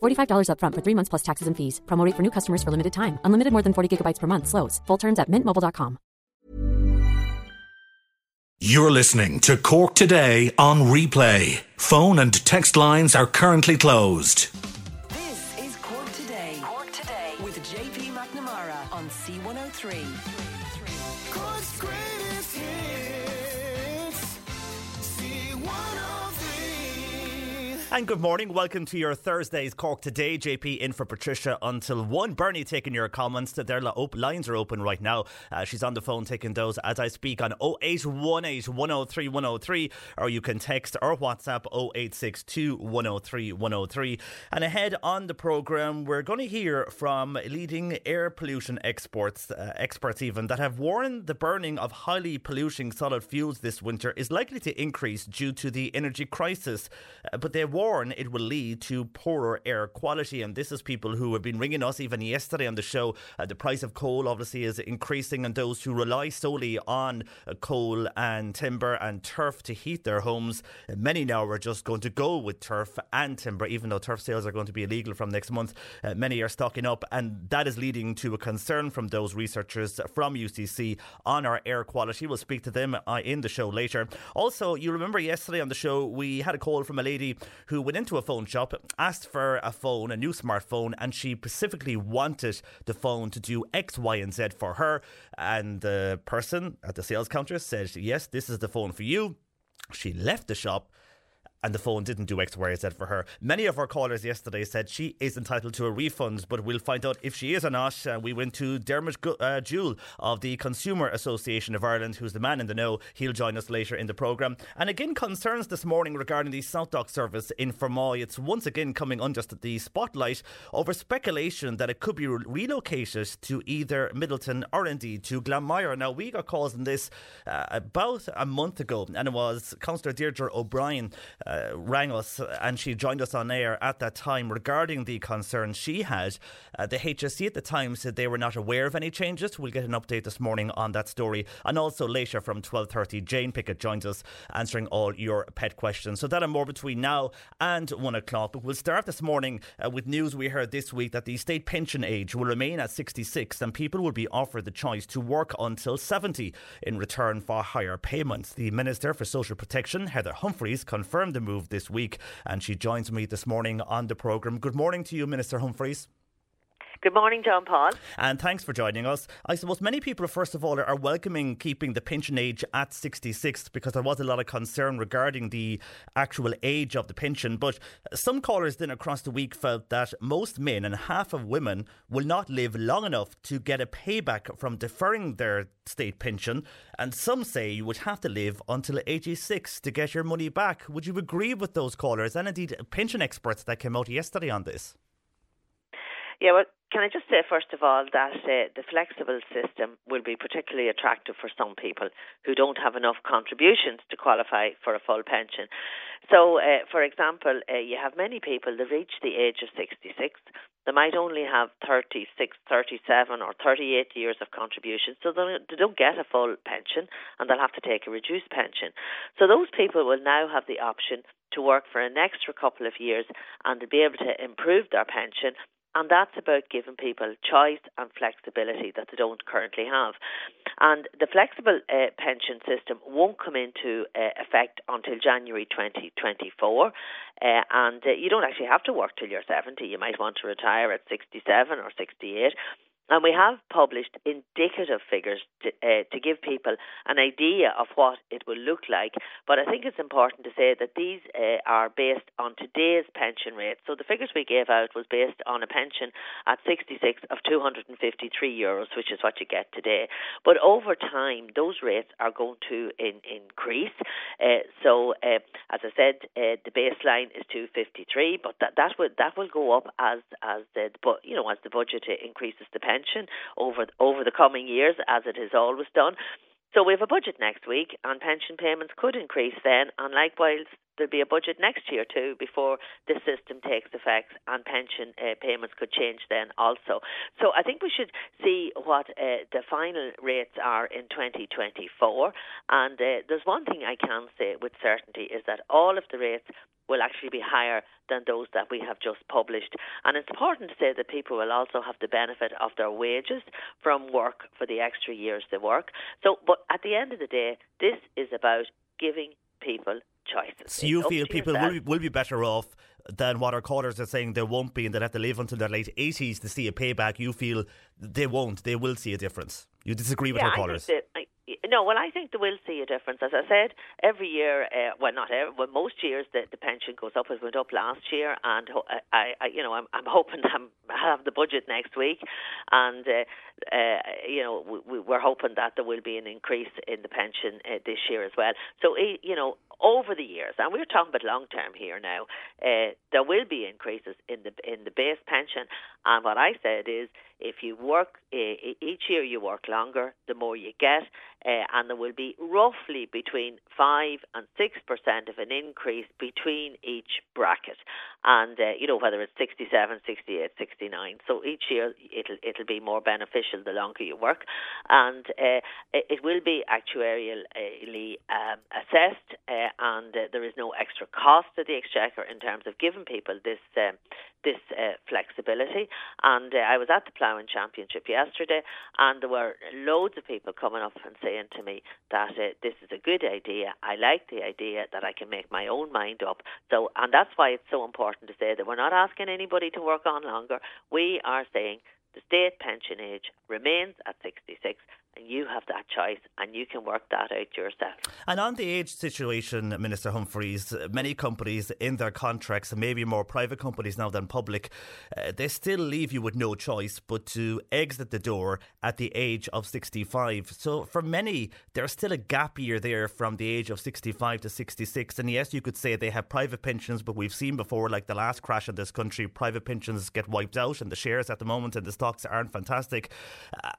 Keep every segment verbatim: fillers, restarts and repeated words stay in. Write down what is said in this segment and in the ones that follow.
forty-five dollars up front for three months plus taxes and fees. Promo rate for new customers for limited time. Unlimited more than forty gigabytes per month slows. Full terms at mint mobile dot com. You're listening to Cork Today on replay. Phone and text lines are currently closed. This is Cork Today. Cork Today with J P McNamara on C one oh three. Cork's greatest hits, C one oh three. And good morning. Welcome to your Thursday's Cork Today. J P in for Patricia until one. Bernie taking your comments. Their lines are open right now. Uh, she's on the phone taking those as I speak on oh eight one eight, one oh three, one oh three. Or you can text or WhatsApp oh eight six two, one oh three, one oh three. And ahead on the programme, we're going to hear from leading air pollution experts, uh, experts even, that have warned the burning of highly polluting solid fuels this winter is likely to increase due to the energy crisis. Uh, but they warn it will lead to poorer air quality, and this is people who have been ringing us even yesterday on the show. Uh, the price of coal obviously is increasing, and those who rely solely on uh, coal and timber and turf to heat their homes, many now are just going to go with turf and timber, even though turf sales are going to be illegal from next month. Uh, many are stocking up, and that is leading to a concern from those researchers from U C C on our air quality. We'll speak to them uh, in the show later. Also, you remember yesterday on the show we had a call from a lady who went into a phone shop, asked for a phone, a new smartphone, and she specifically wanted the phone to do X, Y and Z for her. And the person at the sales counter said, yes, this is the phone for you. She left the shop and the phone didn't do X, Y and Z for her. Many of our callers yesterday said she is entitled to a refund, but we'll find out if she is or not. Uh, we went to Dermot uh, Jewell of the Consumer Association of Ireland, who's the man in the know. He'll join us later in the programme. And again, concerns this morning regarding the South Dock service in Fermoy. It's once again coming under the spotlight over speculation that it could be re- relocated to either Middleton or indeed to Glanmire. Now, we got calls on this uh, about a month ago, and it was Councillor Deirdre O'Brien uh, Uh, rang us, and she joined us on air at that time regarding the concerns she had. Uh, the H S C at the time said they were not aware of any changes. We'll get an update this morning on that story, and also later from twelve thirty Jane Pickett joins us answering all your pet questions. So that and more between now and one o'clock. But we'll start this morning uh, with news we heard this week that the state pension age will remain at sixty-six, and people will be offered the choice to work until seventy in return for higher payments. The Minister for Social Protection, Heather Humphreys, confirmed the move this week, and she joins me this morning on the programme. Good morning to you, Minister Humphreys. Good morning, John Paul. And thanks for joining us. I suppose many people, first of all, are welcoming keeping the pension age at sixty-six because there was a lot of concern regarding the actual age of the pension. But some callers then across the week felt that most men and half of women will not live long enough to get a payback from deferring their state pension. And some say you would have to live until eighty-six to get your money back. Would you agree with those callers and indeed pension experts that came out yesterday on this? Yeah, well, can I just say, first of all, that uh, the flexible system will be particularly attractive for some people who don't have enough contributions to qualify for a full pension. So, uh, for example, uh, you have many people that reach the age of sixty-six. They might only have thirty-six, thirty-seven or thirty-eight years of contribution, so they don't get a full pension and they'll have to take a reduced pension. So those people will now have the option to work for an extra couple of years and to be able to improve their pension. And that's about giving people choice and flexibility that they don't currently have. And the flexible uh, pension system won't come into uh, effect until January twenty twenty-four. Uh, and uh, you don't actually have to work till you're seventy. You might want to retire at sixty-seven or sixty-eight. And we have published indicative figures to, uh, to give people an idea of what it will look like. But I think it's important to say that these uh, are based on today's pension rates. So the figures we gave out was based on a pension at sixty-six of two hundred fifty-three euros, which is what you get today. But over time, those rates are going to in, increase. Uh, so, uh, as I said, uh, the baseline is two hundred fifty-three, but that that will that will go up as as the you know as the budget increases the pension. Over over the coming years, as it has always done. So we have a budget next week, and pension payments could increase then, and likewise there'll be a budget next year too before this system takes effect, and pension uh, payments could change then also. So I think we should see what uh, the final rates are in twenty twenty-four, and uh, there's one thing I can say with certainty is that all of the rates will actually be higher than those that we have just published. And it's important to say that people will also have the benefit of their wages from work for the extra years they work. So, but at the end of the day, this is about giving people choices. So you feel people will be, will be better off than what our callers are saying they won't be, and they'll have to live until their late eighties to see a payback. You feel they won't, they will see a difference. You disagree with yeah, our callers? No, well, I think they will see a difference. As I said, every year, uh, well, not every, well, most years the, the pension goes up. It went up last year, and I, I you know, I'm, I'm hoping to have the budget next week, and uh, uh, you know, we, we're hoping that there will be an increase in the pension uh, this year as well. So, you know, over the years, and we're talking about long term here now, uh, there will be increases in the in the base pension. And what I said is, if you work uh, each year, you work longer, the more you get. Uh, and there will be roughly between five and six percent of an increase between each bracket, and uh, you know whether it's sixty-seven, sixty-eight, sixty-nine. So each year it'll it'll be more beneficial the longer you work, and uh, it will be actuarially um, assessed, uh, and uh, there is no extra cost to the Exchequer in terms of giving people this um, this uh, flexibility. And uh, I was at the Ploughing Championship yesterday, and there were loads of people coming up and saying to me that uh, this is a good idea. I like the idea that I can make my own mind up. So, and that's why it's so important to say that we're not asking anybody to work on longer. We are saying the state pension age remains at sixty-six, and you have that choice, and you can work that out yourself. And on the age situation, Minister Humphreys, many companies in their contracts, and maybe more private companies now than public, uh, they still leave you with no choice but to exit the door at the age of sixty-five. So for many, there's still a gap year there from the age of sixty-five to sixty-six. And yes, you could say they have private pensions, but we've seen before, like the last crash in this country, private pensions get wiped out, and the shares at the moment and the stocks aren't fantastic.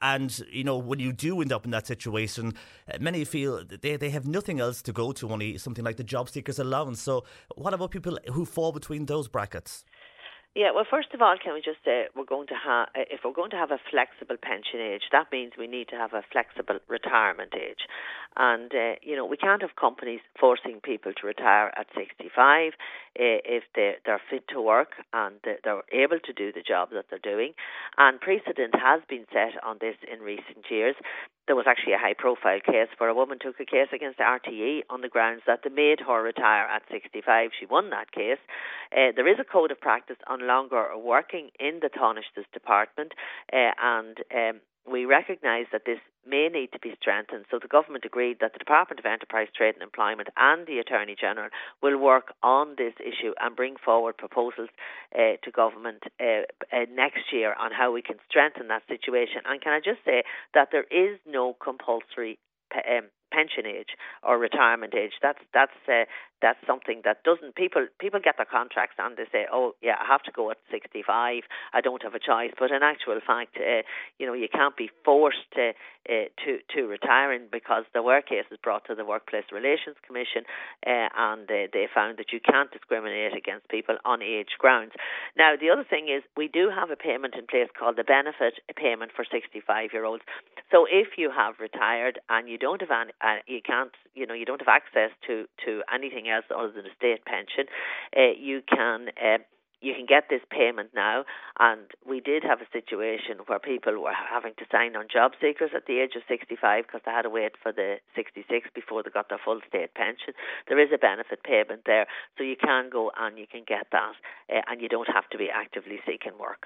And, you know, when you do do end up in that situation, many feel they, they have nothing else to go to, only something like the job seekers allowance. So what about people who fall between those brackets? Yeah, well, first of all, can we just say we're going to have, if we're going to have a flexible pension age, that means we need to have a flexible retirement age. And, uh, you know, we can't have companies forcing people to retire at sixty-five uh, if they're, they're fit to work and they're able to do the job that they're doing. And precedent has been set on this in recent years. There was actually a high-profile case where a woman took a case against R T E on the grounds that they made her retire at sixty-five. She won that case. Uh, there is a code of practice on longer working in the Taoiseach's department, uh, and um, we recognise that this may need to be strengthened. So the government agreed that the Department of Enterprise, Trade and Employment and the Attorney General will work on this issue and bring forward proposals uh, to government uh, uh, next year on how we can strengthen that situation. And can I just say that there is no compulsory pe- um, pension age or retirement age. That's that's uh, that's something that doesn't people people get their contracts and they say, oh yeah, I have to go at sixty-five. I don't have a choice. But in actual fact, uh, you know, you can't be forced uh, uh, to to retiring, because there were cases brought to the Workplace Relations Commission, uh, and uh, they found that you can't discriminate against people on age grounds. Now the other thing is we do have a payment in place called the benefit payment for sixty-five-year-olds. So if you have retired and you don't have any Uh, you can't, you know, you don't have access to, to anything else other than a state pension, Uh, you can, uh, you can get this payment now. And we did have a situation where people were having to sign on job seekers at the age of sixty-five because they had to wait for the sixty-six before they got their full state pension. There is a benefit payment there, so you can go and you can get that, uh, and you don't have to be actively seeking work.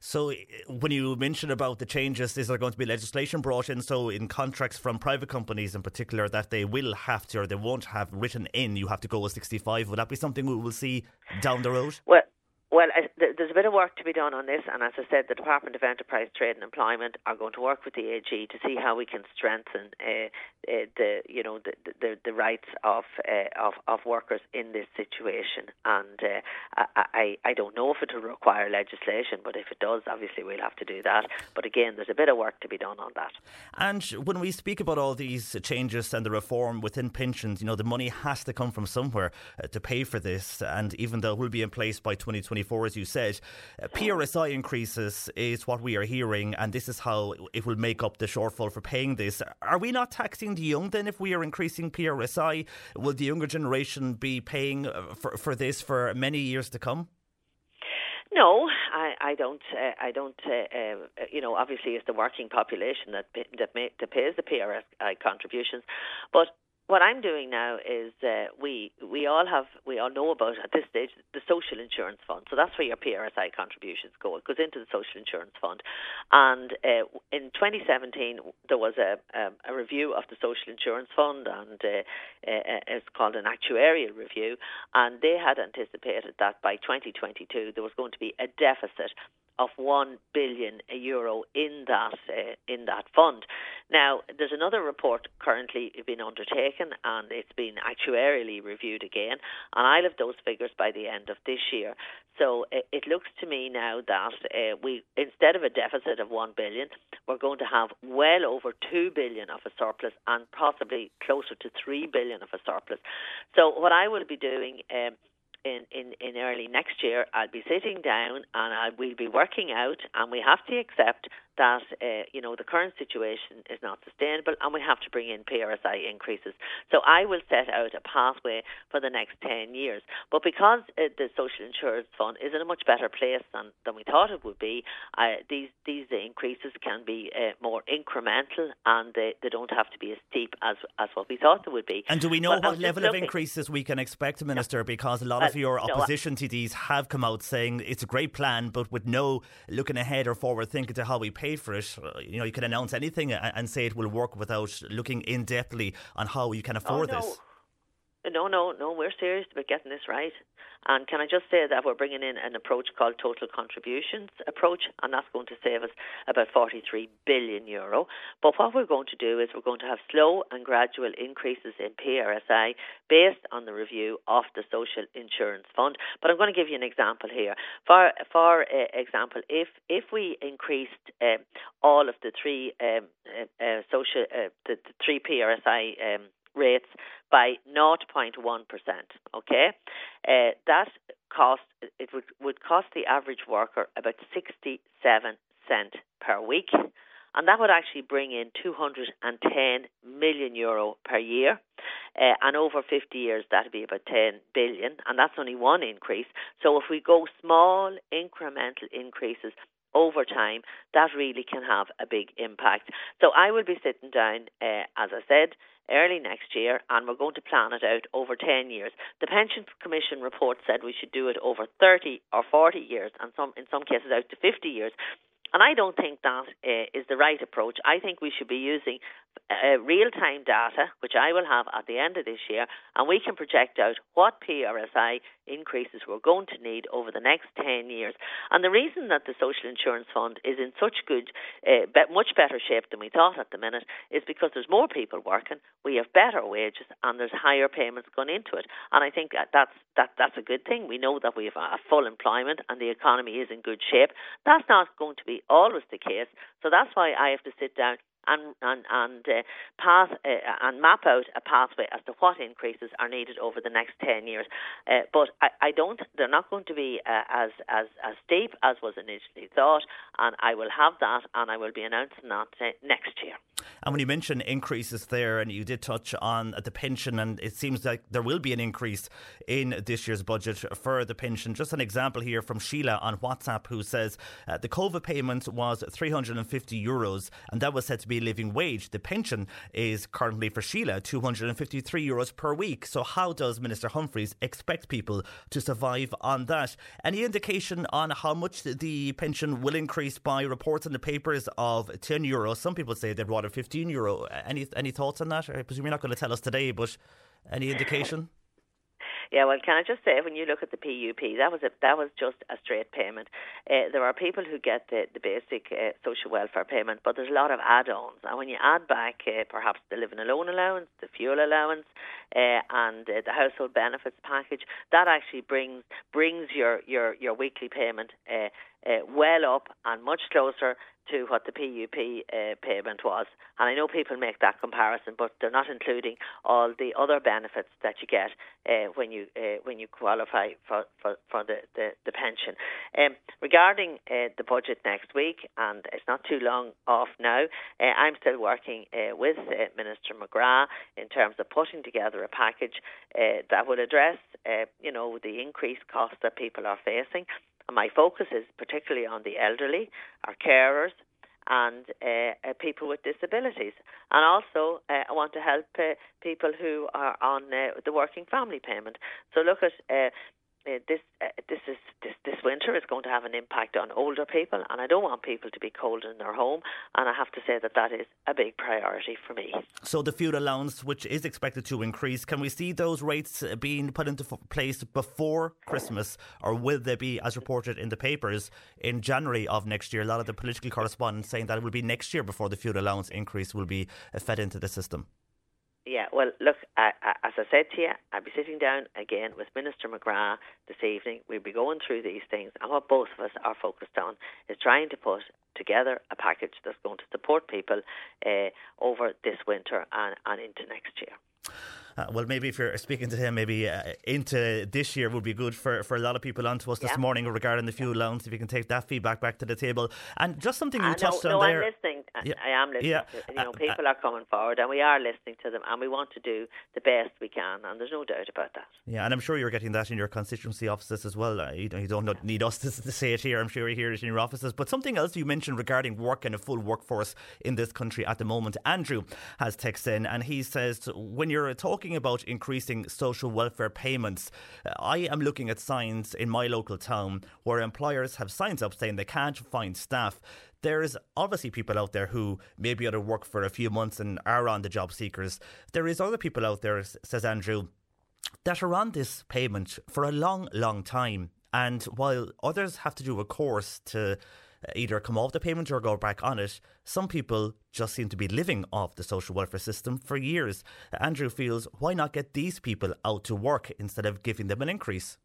So when you mentioned about the changes, is there going to be legislation brought in, so in contracts from private companies in particular, that they will have to, or they won't have written in, you have to go at sixty-five? Will that be something we will see down the road? Well, Well, there's a bit of work to be done on this, and as I said, the Department of Enterprise, Trade and Employment are going to work with the A G to see how we can strengthen uh, uh, the, you know, the the, the rights of, uh, of of workers in this situation. And uh, I I don't know if it will require legislation, but if it does, obviously we'll have to do that. But again, there's a bit of work to be done on that. And when we speak about all these changes and the reform within pensions, you know, the money has to come from somewhere to pay for this, and even though it will be in place by twenty twenty-four. As you said, uh, P R S I increases is what we are hearing, and this is how it will make up the shortfall for paying this. Are we not taxing the young then if we are increasing P R S I? Will the younger generation be paying for, for this for many years to come? No, I, I don't. Uh, I don't. Uh, uh, you know, obviously, it's the working population that that, may, that pays the P R S I contributions, but. What I'm doing now is uh, we we all have we all know about at this stage the social insurance fund. So that's where your P R S I contributions go. It goes into the social insurance fund. And uh, in twenty seventeen there was a um, a review of the social insurance fund, and uh, uh, it's called an actuarial review. And they had anticipated that by twenty twenty-two there was going to be a deficit of one billion euro in that uh, in that fund. Now, there's another report currently being undertaken, and it's been actuarially reviewed again, and I'll have those figures by the end of this year. So it, it looks to me now that uh, we, instead of a deficit of one billion, we're going to have well over two billion of a surplus, and possibly closer to three billion of a surplus. So what I will be doing. Um, In, in, in early next year, I'll be sitting down and I will be working out, and we have to accept that, uh, you know, the current situation is not sustainable and we have to bring in P R S I increases. So I will set out a pathway for the next ten years. But because uh, the Social Insurance Fund is in a much better place than, than we thought it would be, uh, these, these increases can be uh, more incremental, and they, they don't have to be as steep as, as what we thought they would be. And do we know but what level looking, of increases we can expect, Minister? Yeah. Because a lot of your opposition to these have come out saying it's a great plan, but with no looking ahead or forward thinking to how we pay for it. You know, you can announce anything and say it will work without looking in depthly on how you can afford oh, no. this. No, no, no, we're serious about getting this right. And can I just say that we're bringing in an approach called Total Contributions Approach, and that's going to save us about forty-three billion euro. But what we're going to do is we're going to have slow and gradual increases in P R S I based on the review of the Social Insurance Fund. But I'm going to give you an example here. For for uh, example, if if we increased um, all of the three um, uh, uh, social uh, the, the three P R S I um, rates by zero point one percent, okay? Uh, that cost, it would, would cost the average worker about sixty-seven cents per week, and that would actually bring in two hundred ten million euro per year. Uh, and over fifty years, that would be about ten billion, and that's only one increase. So if we go small incremental increases over time, that really can have a big impact. So I will be sitting down, uh, as I said, early next year, and we're going to plan it out over ten years. The Pension Commission report said we should do it over thirty or forty years, and some in some cases out to fifty years. And I don't think that uh, is the right approach. I think we should be using uh, real-time data, which I will have at the end of this year, and we can project out what P R S I increases we're going to need over the next ten years. And the reason that the Social Insurance Fund is in such good, uh, be- much better shape than we thought at the minute is because there's more people working, we have better wages, and there's higher payments going into it. And I think that's that, that's a good thing. We know that we have a full employment and the economy is in good shape. That's not going to be always the case, so that's why I have to sit down and and and uh, path uh, and map out a pathway as to what increases are needed over the next ten years. Uh, but I, I don't; they're not going to be uh, as as as steep as was initially thought. And I will have that, and I will be announcing that uh, next year. And when you mention increases there, and you did touch on the pension, and it seems like there will be an increase in this year's budget for the pension. Just an example here from Sheila on WhatsApp, who says uh, the COVID payment was three hundred fifty euros, and that was said to be a living wage. The pension is currently for Sheila two hundred fifty-three euros per week. So how does Minister Humphreys expect people to survive on that? Any indication on how much the pension will increase? By reports in the papers of ten euros, some people say they'd rather fifteen euro. Any any thoughts on that? I presume you're not going to tell us today, but any indication? Yeah, well, can I just say, when you look at the P U P, that was a, that was just a straight payment. Uh, there are people who get the, the basic uh, social welfare payment, but there's a lot of add-ons. And when you add back uh, perhaps the living alone allowance, the fuel allowance, uh, and uh, the household benefits package, that actually brings brings your, your, your weekly payment uh, uh, well up and much closer to what the P U P uh, payment was. And I know people make that comparison, but they're not including all the other benefits that you get uh, when you uh, when you qualify for, for, for the, the, the pension. Um, regarding uh, the budget next week, and it's not too long off now, uh, I'm still working uh, with uh, Minister McGrath in terms of putting together a package uh, that will address uh, you know, the increased costs that people are facing. And my focus is particularly on the elderly, our carers, and uh, people with disabilities. And also, uh, I want to help uh, people who are on uh, the working family payment. So look at uh, uh, this. Uh, this is this this winter is going to have an impact on older people, and I don't want people to be cold in their home. And I have to say that that is a big priority for me. So the fuel allowance, which is expected to increase, can we see those rates being put into place before Christmas, or will they be, as reported in the papers, in January of next year? A lot of the political correspondents saying that it will be next year before the fuel allowance increase will be fed into the system. Yeah, well, look, I, I, as I said to you, I'll be sitting down again with Minister McGrath this evening. We'll be going through these things, and what both of us are focused on is trying to put together a package that's going to support people uh, over this winter and, and into next year. Uh, well, maybe if you're speaking to him, maybe uh, into this year would be good for, for a lot of people on to us yeah. this morning regarding the fuel yeah. allowance, if you can take that feedback back to the table. And just something you uh, touched no, on no, there. No, I'm listening. Yeah. I am listening. Yeah. To, you know, uh, people uh, are coming forward, and we are listening to them, and we want to do the best we can, and there's no doubt about that. Yeah, and I'm sure you're getting that in your constituency offices as well. Uh, you, you don't yeah. need us to, to say it here. I'm sure you hear it in your offices. But something else you mentioned regarding work and a full workforce in this country at the moment. Andrew has texted in, and he says, when you're talking about increasing social welfare payments, I am looking at signs in my local town where employers have signs up saying they can't find staff. There's obviously people out there who may be out of work for a few months and are on the job seekers. There is other people out there, says Andrew, that are on this payment for a long, long time. And while others have to do a course to either come off the payment or go back on it, some people just seem to be living off the social welfare system for years. Andrew feels, why not get these people out to work instead of giving them an increase?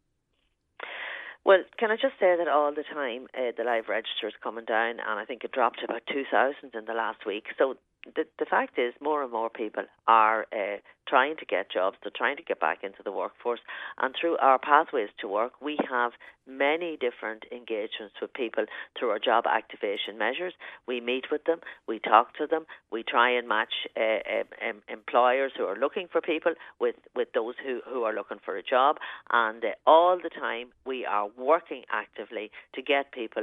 Well, can I just say that all the time uh, the live register is coming down, and I think it dropped to about two thousand in the last week. So the, the fact is more and more people are uh, trying to get jobs, they're trying to get back into the workforce, and through our Pathways to Work we have many different engagements with people through our job activation measures. We meet with them, we talk to them, we try and match uh, um, employers who are looking for people with, with those who, who are looking for a job, and uh, all the time we are working actively to get people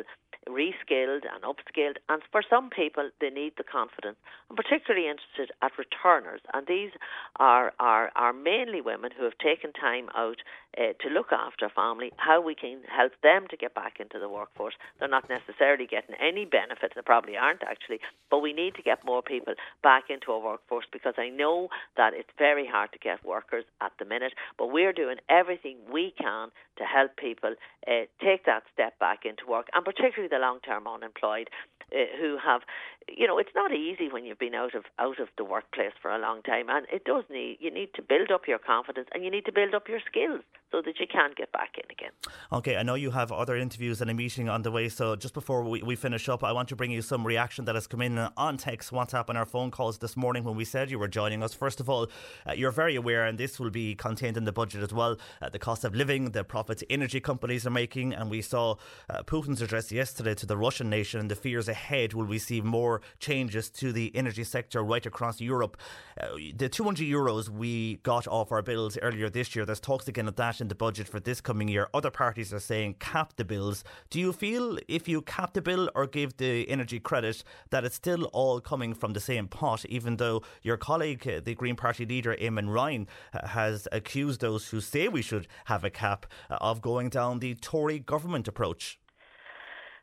reskilled and upskilled, and for some people they need the confidence. I'm particularly interested at returners, and these are, are, are mainly women who have taken time out uh, to look after a family, how we can help them to get back into the workforce. They're not necessarily getting any benefit, they probably aren't actually, but we need to get more people back into our workforce, because I know that it's very hard to get workers at the minute, but we're doing everything we can to help people uh, take that step back into work, and particularly the long-term unemployed uh, who have, you know, it's not easy when you've been out of out of the workplace for a long time, and it does need, you need to build up your confidence and you need to build up your skills so that you can get back in again. Okay, I know you have other interviews and a meeting on the way, so just before we, we finish up, I want to bring you some reaction that has come in on text, WhatsApp and our phone calls this morning when we said you were joining us. First of all, uh, you're very aware, and this will be contained in the budget as well, uh, the cost of living, the profits energy companies are making, and we saw uh, Putin's address yesterday to the Russian nation and the fears ahead. Will we see more for changes to the energy sector right across Europe. Uh, the two hundred euros we got off our bills earlier this year, there's talks again of that in the budget for this coming year. Other parties are saying cap the bills. Do you feel if you cap the bill or give the energy credit that it's still all coming from the same pot, even though your colleague, the Green Party leader Eamon Ryan, has accused those who say we should have a cap of going down the Tory government approach?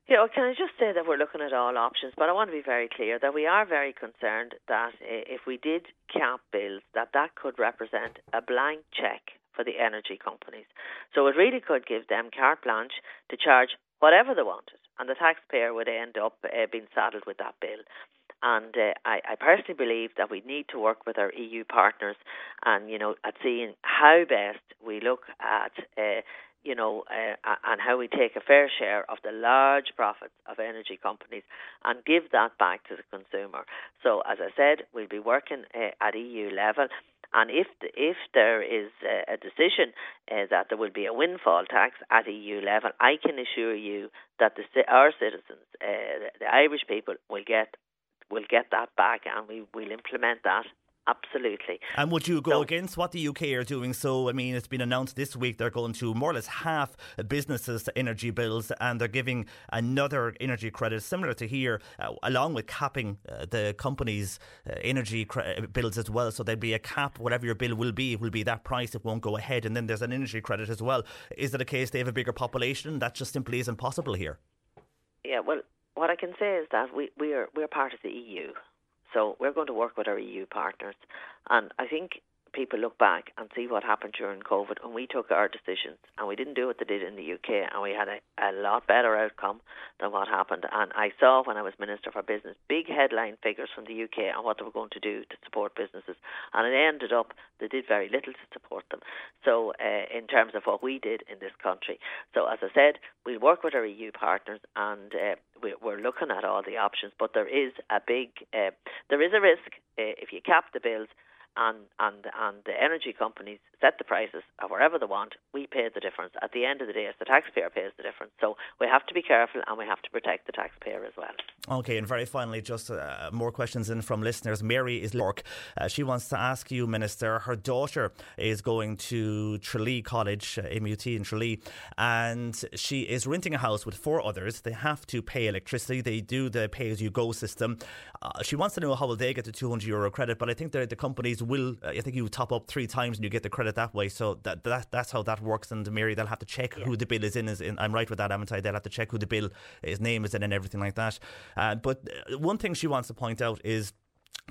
Yeah, well, can I just say that we're looking at all options, but I want to be very clear that we are very concerned that if we did cap bills, that that could represent a blank cheque for the energy companies. So it really could give them carte blanche to charge whatever they wanted, and the taxpayer would end up uh, being saddled with that bill. And uh, I, I personally believe that we need to work with our E U partners and, you know, at seeing how best we look at uh, you know, uh, and how we take a fair share of the large profits of energy companies and give that back to the consumer. So, as I said, we'll be working uh, at E U level. And if the, if there is a decision uh, that there will be a windfall tax at E U level, I can assure you that the, our citizens, uh, the Irish people, will get will get that back, and we will implement that. Absolutely. And would you go so, against what the U K are doing? So, I mean, it's been announced this week they're going to more or less half businesses' energy bills, and they're giving another energy credit similar to here, uh, along with capping uh, the companies' uh, energy cre- bills as well. So there'd be a cap, whatever your bill will be, it will be that price, it won't go ahead, and then there's an energy credit as well. Is it a case they have a bigger population? That just simply isn't possible here. Yeah, well, what I can say is that we, we are we're part of the E U. So we're going to work with our E U partners. And I think people look back and see what happened during COVID, and we took our decisions and we didn't do what they did in the U K, and we had a, a lot better outcome than what happened. And I saw when I was Minister for Business big headline figures from the U K on what they were going to do to support businesses, and it ended up they did very little to support them. So uh, in terms of what we did in this country. So as I said, we work with our E U partners, and uh, we, we're looking at all the options, but there is a big uh, there is a risk uh, if you cap the bills And, and and the energy companies set the prices or wherever they want, we pay the difference. At the end of the day, it's the taxpayer pays the difference. So we have to be careful, and we have to protect the taxpayer as well. Okay, and very finally, just uh, more questions in from listeners. Mary is Cork. Uh, she wants to ask you, Minister, her daughter is going to Tralee College, uh, M U T in Tralee, and she is renting a house with four others. They have to pay electricity. They do the pay-as-you-go system. Uh, she wants to know how will they get the two hundred euro credit, but I think the companies will I think you top up three times and you get the credit that way, so that, that that's how that works. And Mary, they'll have to check yeah. who the bill is in, is in I'm right with that, Amintai? They'll have to check who the bill his name is in and everything like that. Uh, but one thing she wants to point out is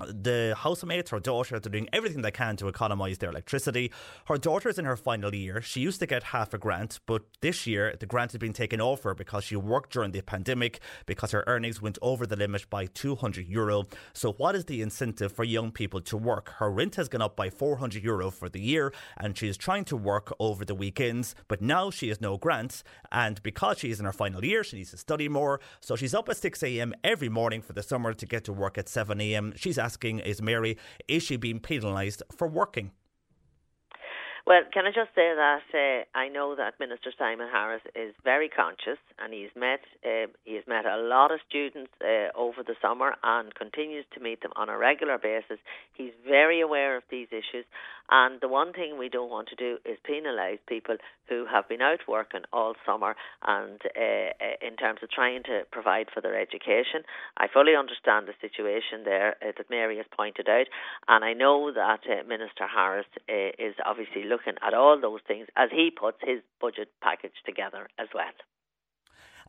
the housemates, her daughter, they're doing everything they can to economise their electricity. Her daughter's in her final year. She used to get half a grant, but this year the grant had been taken off her because she worked during the pandemic, because her earnings went over the limit by two hundred euro. So what is the incentive for young people to work? Her rent has gone up by four hundred euro for the year, and she is trying to work over the weekends, but now she has no grants, and because she is in her final year, she needs to study more. So she's up at six a.m. every morning for the summer to get to work at seven a.m. She's asking, is Mary, is she being penalised for working? Well, can I just say that uh, I know that Minister Simon Harris is very conscious, and he's met uh, he has met a lot of students uh, over the summer and continues to meet them on a regular basis. He's very aware of these issues, and the one thing we don't want to do is penalise people who have been out working all summer and uh, in terms of trying to provide for their education. I fully understand the situation there uh, that Mary has pointed out, and I know that uh, Minister Harris uh, is obviously looking looking at all those things as he puts his budget package together as well.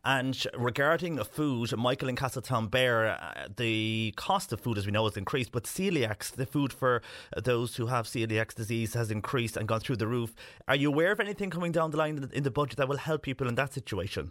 And regarding food, Michael in Castletownbere, the cost of food, as we know, has increased, but celiacs, the food for those who have celiac disease, has increased and gone through the roof. Are you aware of anything coming down the line in the budget that will help people in that situation?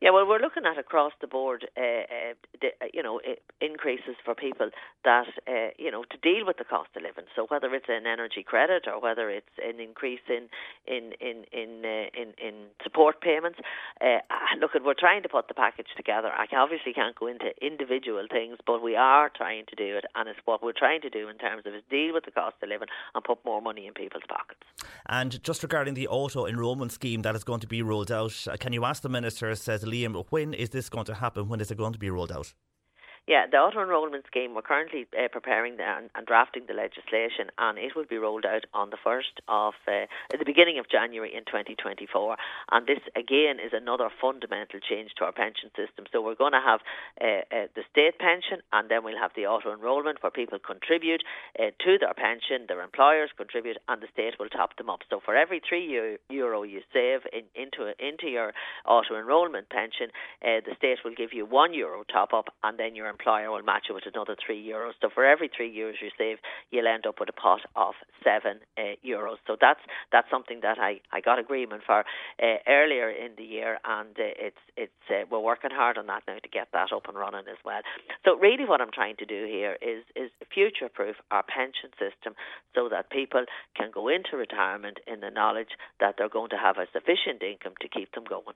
Yeah, well, we're looking at across the board, uh, uh, the, uh, you know, it, increases for people that, uh, you know, to deal with the cost of living. So whether it's an energy credit or whether it's an increase in in in in uh, in, in support payments, uh, look, we're trying to put the package together. I obviously can't go into individual things, but we are trying to do it, and it's what we're trying to do in terms of is deal with the cost of living and put more money in people's pockets. And just regarding the auto enrolment scheme that is going to be rolled out, can you ask the minister? Says Liam, when is this going to happen? When is it going to be rolled out? Yeah, the auto-enrolment scheme, we're currently uh, preparing the, and, and drafting the legislation, and it will be rolled out on the first of, uh, at the beginning of January in twenty twenty-four. And this, again, is another fundamental change to our pension system. So we're going to have uh, uh, the state pension, and then we'll have the auto-enrolment where people contribute uh, to their pension, their employers contribute, and the state will top them up. So for every three euro, euro you save in, into, into your auto-enrolment pension, uh, the state will give you one euro top-up, and then your employer will match it with another three euros. So for every three euros you save, you'll end up with a pot of seven uh, euros. So that's that's something that I, I got agreement for uh, earlier in the year, and uh, it's it's uh, we're working hard on that now to get that up and running as well. So really, what I'm trying to do here is is future-proof our pension system so that people can go into retirement in the knowledge that they're going to have a sufficient income to keep them going.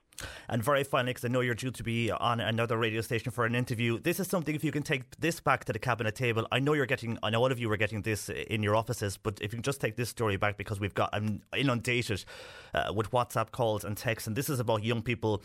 And very finally, because I know you're due to be on another radio station for an interview, this is something. If you can take this back to the cabinet table, I know you're getting, I know all of you were getting this in your offices, but if you can just take this story back, because we've got I'm inundated uh, with WhatsApp calls and texts, and this is about young people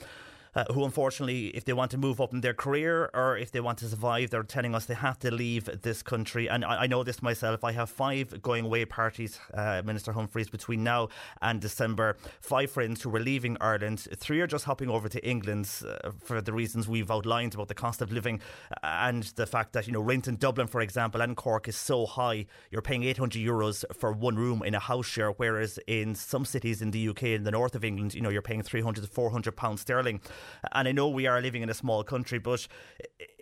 uh, who, unfortunately, if they want to move up in their career or if they want to survive, they're telling us they have to leave this country. And I, I know this myself. I have five going away parties, uh, Minister Humphreys, between now and December. Five friends who were leaving Ireland. Three are just hopping over to England uh, for the reasons we've outlined about the cost of living and the fact that, you know, rent in Dublin, for example, and Cork is so high. You're paying eight hundred euros for one room in a house share, whereas in some cities in the U K, in the north of England, you know, you're paying three hundred to four hundred pounds sterling. And I know we are living in a small country, but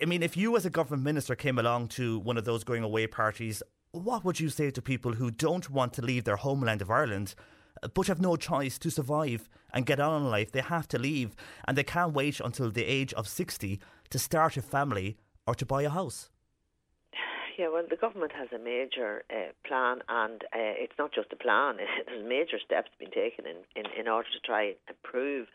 I mean, if you as a government minister came along to one of those going away parties, what would you say to people who don't want to leave their homeland of Ireland, but have no choice to survive and get on in life? They have to leave, and they can't wait until the age of sixty to start a family or to buy a house. Yeah, well, the government has a major uh, plan, and uh, it's not just a plan. There's major steps being taken in, in, in order to try and improve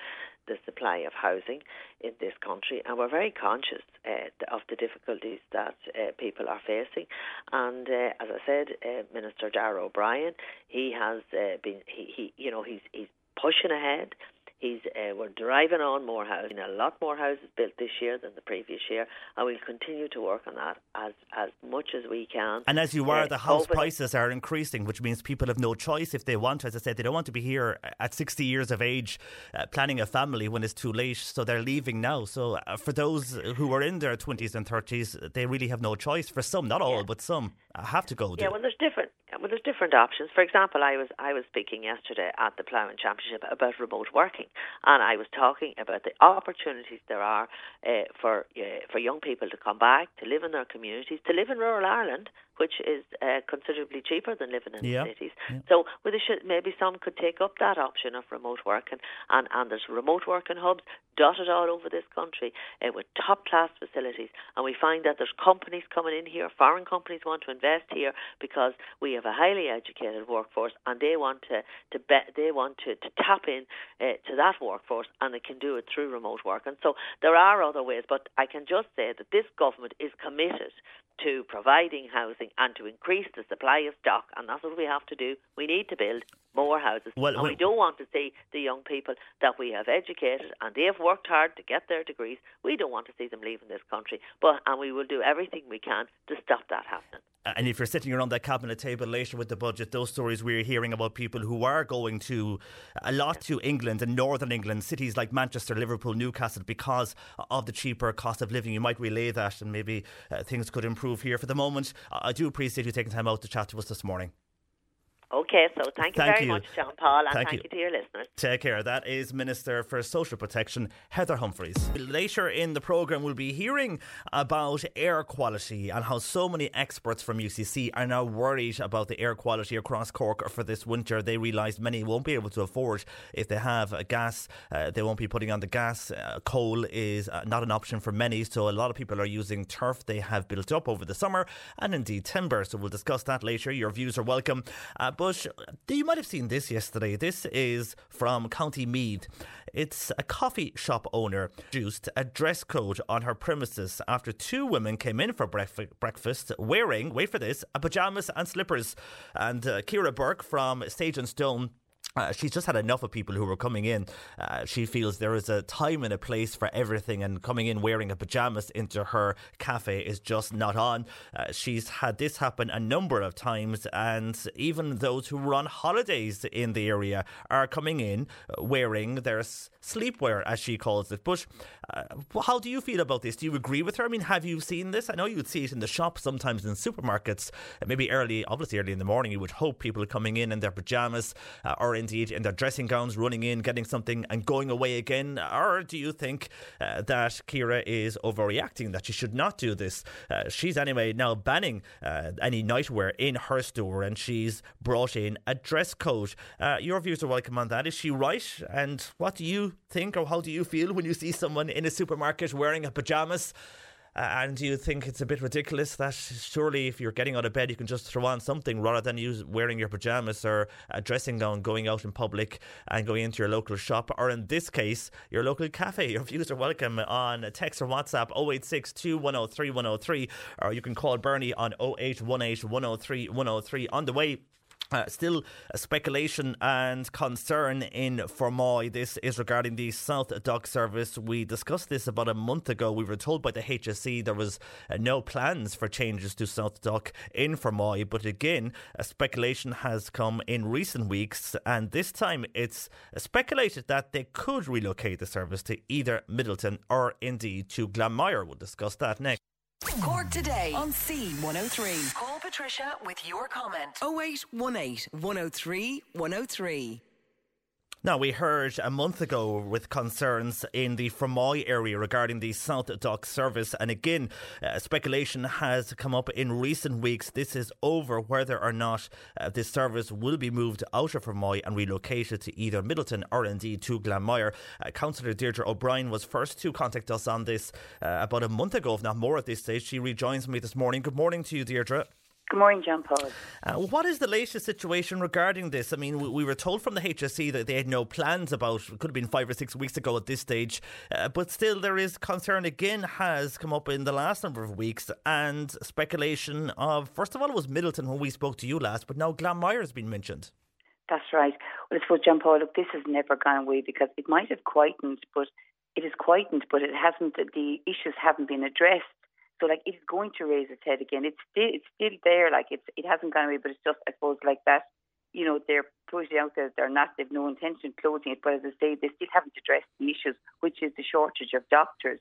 the supply of housing in this country, and we're very conscious uh, of the difficulties that uh, people are facing. And uh, as I said, uh, Minister Darragh O'Brien, he has uh, been, he, he, you know, he's he's pushing ahead. He's uh, we're driving on more housing, a lot more houses built this year than the previous year, and we'll continue to work on that as, as much as we can. And as you are, uh, the house open. prices are increasing, which means people have no choice if they want. As I said, they don't want to be here at sixty years of age uh, planning a family when it's too late, so they're leaving now. So uh, for those who are in their twenties and thirties, they really have no choice. For some, not all, yeah. but some have to go. Yeah, well, there's different. Well, there's different options. For example, I was I was speaking yesterday at the Ploughing Championship about remote working, and I was talking about the opportunities there are uh, for uh, for young people to come back, to live in their communities, to live in rural Ireland, which is uh, considerably cheaper than living in yeah. the cities. Yeah. So well, should, maybe some could take up that option of remote working, and, and there's remote working hubs dotted all over this country uh, with top-class facilities, and we find that there's companies coming in here, foreign companies want to invest here because we have a highly educated workforce, and they want to, to be, they want to, to tap in uh, to that workforce, and they can do it through remote work. And so there are other ways, but I can just say that this government is committed to providing housing and to increase the supply of stock, and that's what we have to do. We need to build more houses, well, and well, we don't want to see the young people that we have educated and they have worked hard to get their degrees. We don't want to see them leaving this country, but and we will do everything we can to stop that happening. And if you're sitting around that cabinet table later with the budget, those stories we're hearing about people who are going to a lot to England and northern England, cities like Manchester, Liverpool, Newcastle, because of the cheaper cost of living. You might relay that, and maybe uh, things could improve here. For the moment, I do appreciate you taking time out to chat to us this morning. Okay, so thank you thank very you. much, John Paul, and thank, thank you. you to your listeners. Take care. That is Minister for Social Protection, Heather Humphreys. Later in the programme, we'll be hearing about air quality and how so many experts from U C C are now worried about the air quality across Cork for this winter. They realise many won't be able to afford if they have a gas. Uh, they won't be putting on the gas. Uh, coal is uh, not an option for many, so a lot of people are using turf they have built up over the summer, and indeed timber. So we'll discuss that later. Your views are welcome. Uh, But you might have seen this yesterday. This is from County Meath. It's a coffee shop owner introduced a dress code on her premises after two women came in for breakfast wearing, wait for this, pyjamas and slippers. And uh, Ciara Burke from Stage and Stone Uh, she's just had enough of people who were coming in. Uh, she feels there is a time and a place for everything, and coming in wearing a pyjamas into her cafe is just not on. Uh, she's had this happen a number of times, and even those who were on holidays in the area are coming in wearing their sleepwear, as she calls it. But uh, how do you feel about this? Do you agree with her? I mean, have you seen this? I know you'd see it in the shop, sometimes in supermarkets, maybe early, obviously early in the morning. You would hope people coming in in their pyjamas uh, or in indeed in their dressing gowns, running in, getting something and going away again? Or do you think uh, that Ciara is overreacting, that she should not do this? Uh, she's anyway now banning uh, any nightwear in her store, and she's brought in a dress code. Uh, your views are welcome on that. Is she right? And what do you think, or how do you feel when you see someone in a supermarket wearing a pyjamas? Uh, and do you think it's a bit ridiculous that surely if you're getting out of bed you can just throw on something rather than you wearing your pyjamas or a dressing gown, going out in public and going into your local shop, or in this case your local cafe? Your views are welcome on text or WhatsApp oh eight six two one oh three one oh three, or you can call Bernie on oh eight one eight one oh three one oh three. On the way, Uh, still uh, speculation and concern in Fermoy. This is regarding the South Dock service. We discussed this about a month ago. We were told by the H S E there was uh, no plans for changes to South Dock in Fermoy. But again, uh, speculation has come in recent weeks, and this time it's speculated that they could relocate the service to either Middleton or indeed to Glanmire. We'll discuss that next. Cork Today on C one oh three. Call Patricia with your comment. oh eight one eight one oh three one oh three. Now, we heard a month ago with concerns in the Fermoy area regarding the South Dock service, and again uh, speculation has come up in recent weeks. This is over whether or not uh, this service will be moved out of Fermoy and relocated to either Middleton or indeed to Glanmire. Uh, Councillor Deirdre O'Brien was first to contact us on this uh, about a month ago, if not more at this stage. She rejoins me this morning. Good morning to you, Deirdre. Good morning, John Paul. Uh, what is the latest situation regarding this? I mean, we, we were told from the H S E that they had no plans about, it could have been five or six weeks ago at this stage, uh, but still there is concern again has come up in the last number of weeks, and speculation of, first of all, it was Middleton when we spoke to you last, but now Glanmire has been mentioned. That's right. Well, I suppose, John Paul, look, this has never gone away because it might have quietened, but it has quietened, but it hasn't, the issues haven't been addressed. So, like, it's going to raise its head again. It's still, it's still there. Like, it's, it hasn't gone away, but it's just, I suppose, like that. You know, they're pushing out there. They're not, they've no intention of closing it. But as I say, they still haven't addressed the issues, which is the shortage of doctors.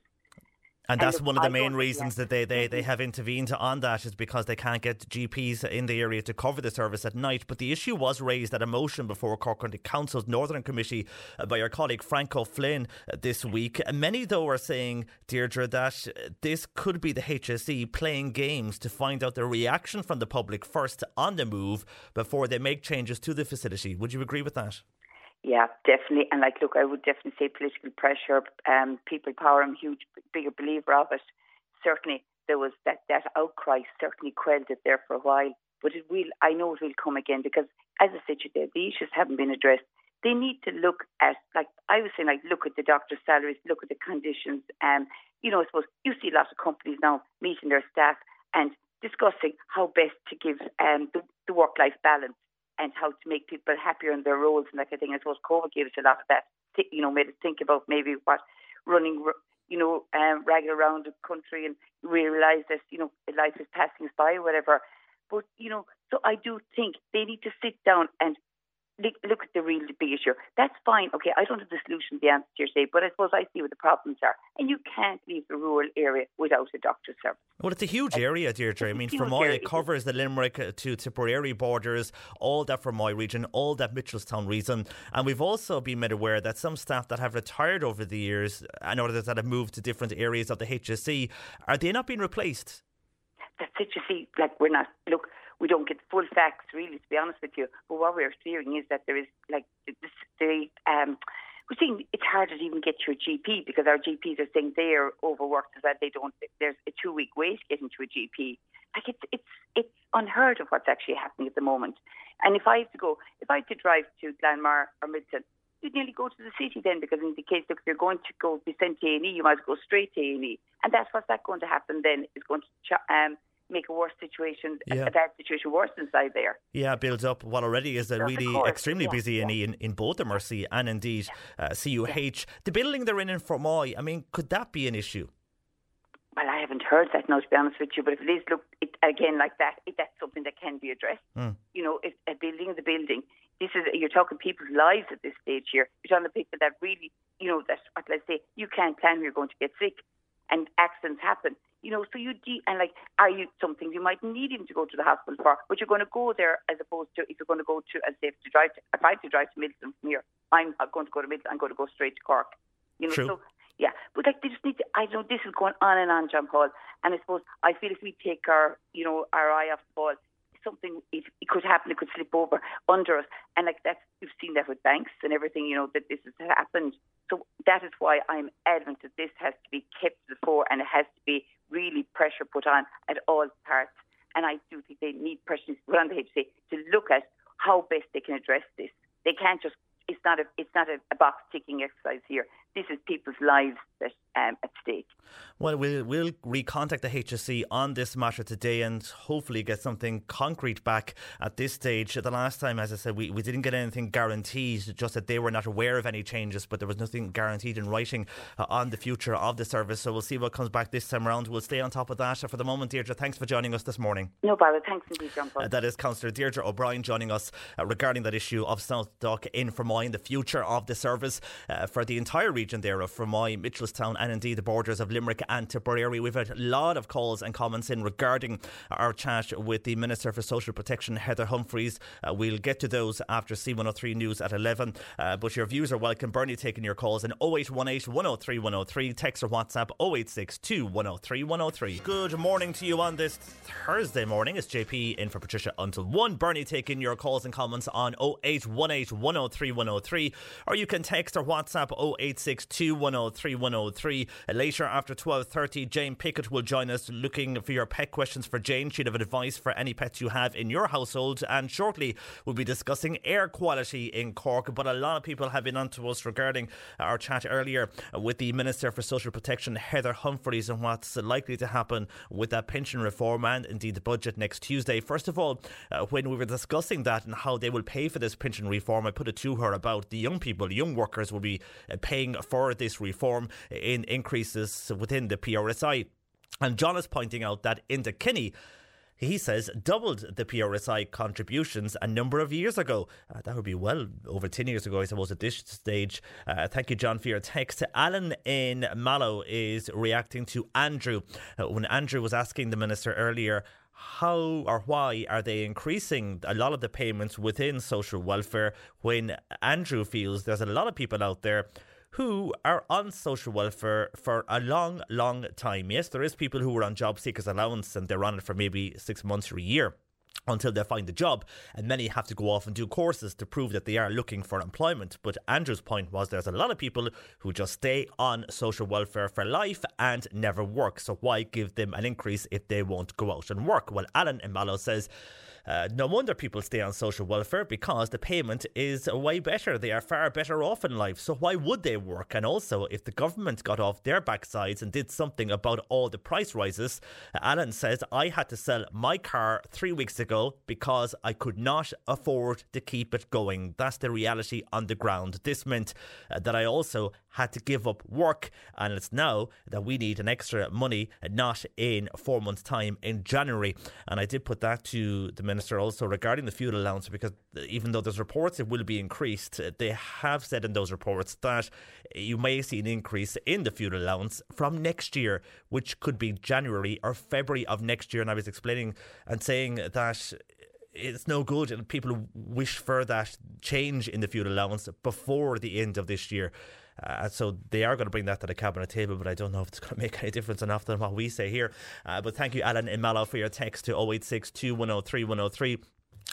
And that's and one of the I main reasons that they, they, they have intervened on that, is because they can't get G Ps in the area to cover the service at night. But the issue was raised at a motion before Cork County Council's Northern Committee by your colleague Frank O'Flynn this week. Many, though, are saying, Deirdre, that this could be the H S E playing games to find out the reaction from the public first on the move before they make changes to the facility. Would you agree with that? Yeah, definitely. And like, look, I would definitely say political pressure, um, people power. I'm a huge, bigger believer of it. Certainly, there was that, that outcry certainly quelled it there for a while. But it will, I know it will come again because, as I said to you, the issues haven't been addressed. They need to look at, like I was saying, like look at the doctor's salaries, look at the conditions. Um, you know, I suppose you see a lot of companies now meeting their staff and discussing how best to give um, the, the work-life balance, and how to make people happier in their roles and that kind of thing. I suppose COVID gave us a lot of that, you know, made us think about maybe what running, you know, um, ragged around the country and realise that, you know, life is passing us by or whatever. But, you know, so I do think they need to sit down and look at the real big issue. That's fine. Okay, I don't have the solution, the answer to your say, but I suppose I see what the problems are. And you can't leave the rural area without a doctor's service. Well, it's a huge and area, Deirdre. I mean, Fermoy, area. It covers the Limerick to Tipperary borders, all that Fermoy region, all that Mitchelstown region. And we've also been made aware that some staff that have retired over the years and others that have moved to different areas of the H S E, are they not being replaced? That's it, you see. Like, we're not... Look... We don't get full facts, really, to be honest with you. But what we're hearing is that there is, like, the, um, we're seeing it's harder to even get your G P because our G Ps are saying they are overworked, so that they don't. There's a two-week wait getting to a G P. Like it's it's it's unheard of what's actually happening at the moment. And if I have to go, if I had to drive to Glanmire or Middleton, you'd nearly go to the city then, because in the case that if you're going to go be sent to A and E, you might go straight to A and E, and that's what's that going to happen then is going to. Um, make a worse situation, yeah. a bad situation worse inside there. Yeah, builds up what already is a yes, really extremely yeah, busy yeah. E in, in both the Mercy and indeed yeah. uh, C U H. Yeah. The building they're in in Fermoy, I mean, could that be an issue? Well, I haven't heard that, no, to be honest with you, but if it is, look, it, again, like that, it, that's something that can be addressed. Mm. You know, if a building is a building, this is, you're talking people's lives at this stage here. You're talking people that really, you know, that, let's say, you can't plan you're going to get sick and accidents happen. You know, so you de- and like, are you some things you might need him to go to the hospital for, but you're going to go there as opposed to if you're going to go to, as if to drive. To, if I have to drive to Middleton from here, I'm going to go to Middleton. I'm going to go straight to Cork. You know, True. so yeah, but like they just need to. I know this is going on and on, John Paul, and I suppose I feel if we take our, you know, our eye off the ball, something it, it could happen. It could slip over under us, and like that, you've seen that with banks and everything. You know that this has happened. So that is why I'm adamant that this has to be kept to the fore and it has to be really pressure put on at all parts. And I do think they need pressure put on the H C A to look at how best they can address this. They can't just, it's not a, it's not a, a box-ticking exercise here. This is people's lives that um, at stake. Well, we'll we'll recontact the H S C on this matter today and hopefully get something concrete back at this stage. The last time, as I said, we, we didn't get anything guaranteed, just that they were not aware of any changes, but there was nothing guaranteed in writing uh, on the future of the service. So we'll see what comes back this time around. We'll stay on top of that. For the moment, Deirdre, thanks for joining us this morning. No bother. Thanks indeed, John Paul. Uh, that is Councillor Deirdre O'Brien joining us uh, regarding that issue of South Dock in Fermoy and the future of the service uh, for the entire region. region there of Fermoy, Mitchelstown and indeed the borders of Limerick and Tipperary. We've had a lot of calls and comments in regarding our chat with the Minister for Social Protection, Heather Humphreys. Uh, we'll get to those after C one oh three News at eleven. Uh, but your views are welcome. Bernie taking your calls in oh eight one eight, one oh three, one oh three. Text or WhatsApp oh eight six two, one oh three, one oh three. Good morning to you on this Thursday morning. It's J P in for Patricia until one. Bernie taking your calls and comments on oh eight one eight, one oh three, one oh three. Or you can text or WhatsApp oh eight six two, one oh three, one oh three. Uh, later after twelve thirty, Jane Pickett will join us looking for your pet questions for Jane. She'd have advice for any pets you have in your household, and shortly we'll be discussing air quality in Cork. But a lot of people have been on to us regarding our chat earlier with the Minister for Social Protection, Heather Humphreys, and what's likely to happen with that pension reform and indeed the budget next Tuesday. First of all, uh, when we were discussing that and how they will pay for this pension reform, I put it to her about the young people, the young workers will be uh, paying for this reform in increases within the P R S I. And John is pointing out that in the Kinney, he says, doubled the P R S I contributions a number of years ago. Uh, that would be well over ten years ago, I suppose, at this stage. Uh, thank you, John, for your text. Alan in Mallow is reacting to Andrew. Uh, when Andrew was asking the minister earlier, how or why are they increasing a lot of the payments within social welfare, when Andrew feels there's a lot of people out there who are on social welfare for a long, long time. Yes, there is people who are on job seekers allowance and they're on it for maybe six months or a year until they find a job, and many have to go off and do courses to prove that they are looking for employment. But Andrew's point was there's a lot of people who just stay on social welfare for life and never work, so why give them an increase if they won't go out and work? Well, Alan in Mallow says Uh, no wonder people stay on social welfare, because the payment is way better. They are far better off in life, so why would they work? And also, if the government got off their backsides and did something about all the price rises, Alan says, I had to sell my car three weeks ago because I could not afford to keep it going. That's the reality on the ground. This meant uh, that I also had to give up work, and it's now that we need an extra money, not in four months' time in January. And I did put that to the Minister also regarding the fuel allowance, because even though there's reports it will be increased, they have said in those reports that you may see an increase in the fuel allowance from next year, which could be January or February of next year. And I was explaining and saying that it's no good, and people wish for that change in the fuel allowance before the end of this year. Uh, so they are going to bring that to the cabinet table, but I don't know if it's going to make any difference enough than what we say here. Uh, but thank you, Alan in Mallow, for your text to oh eight six two, one oh three, one oh three.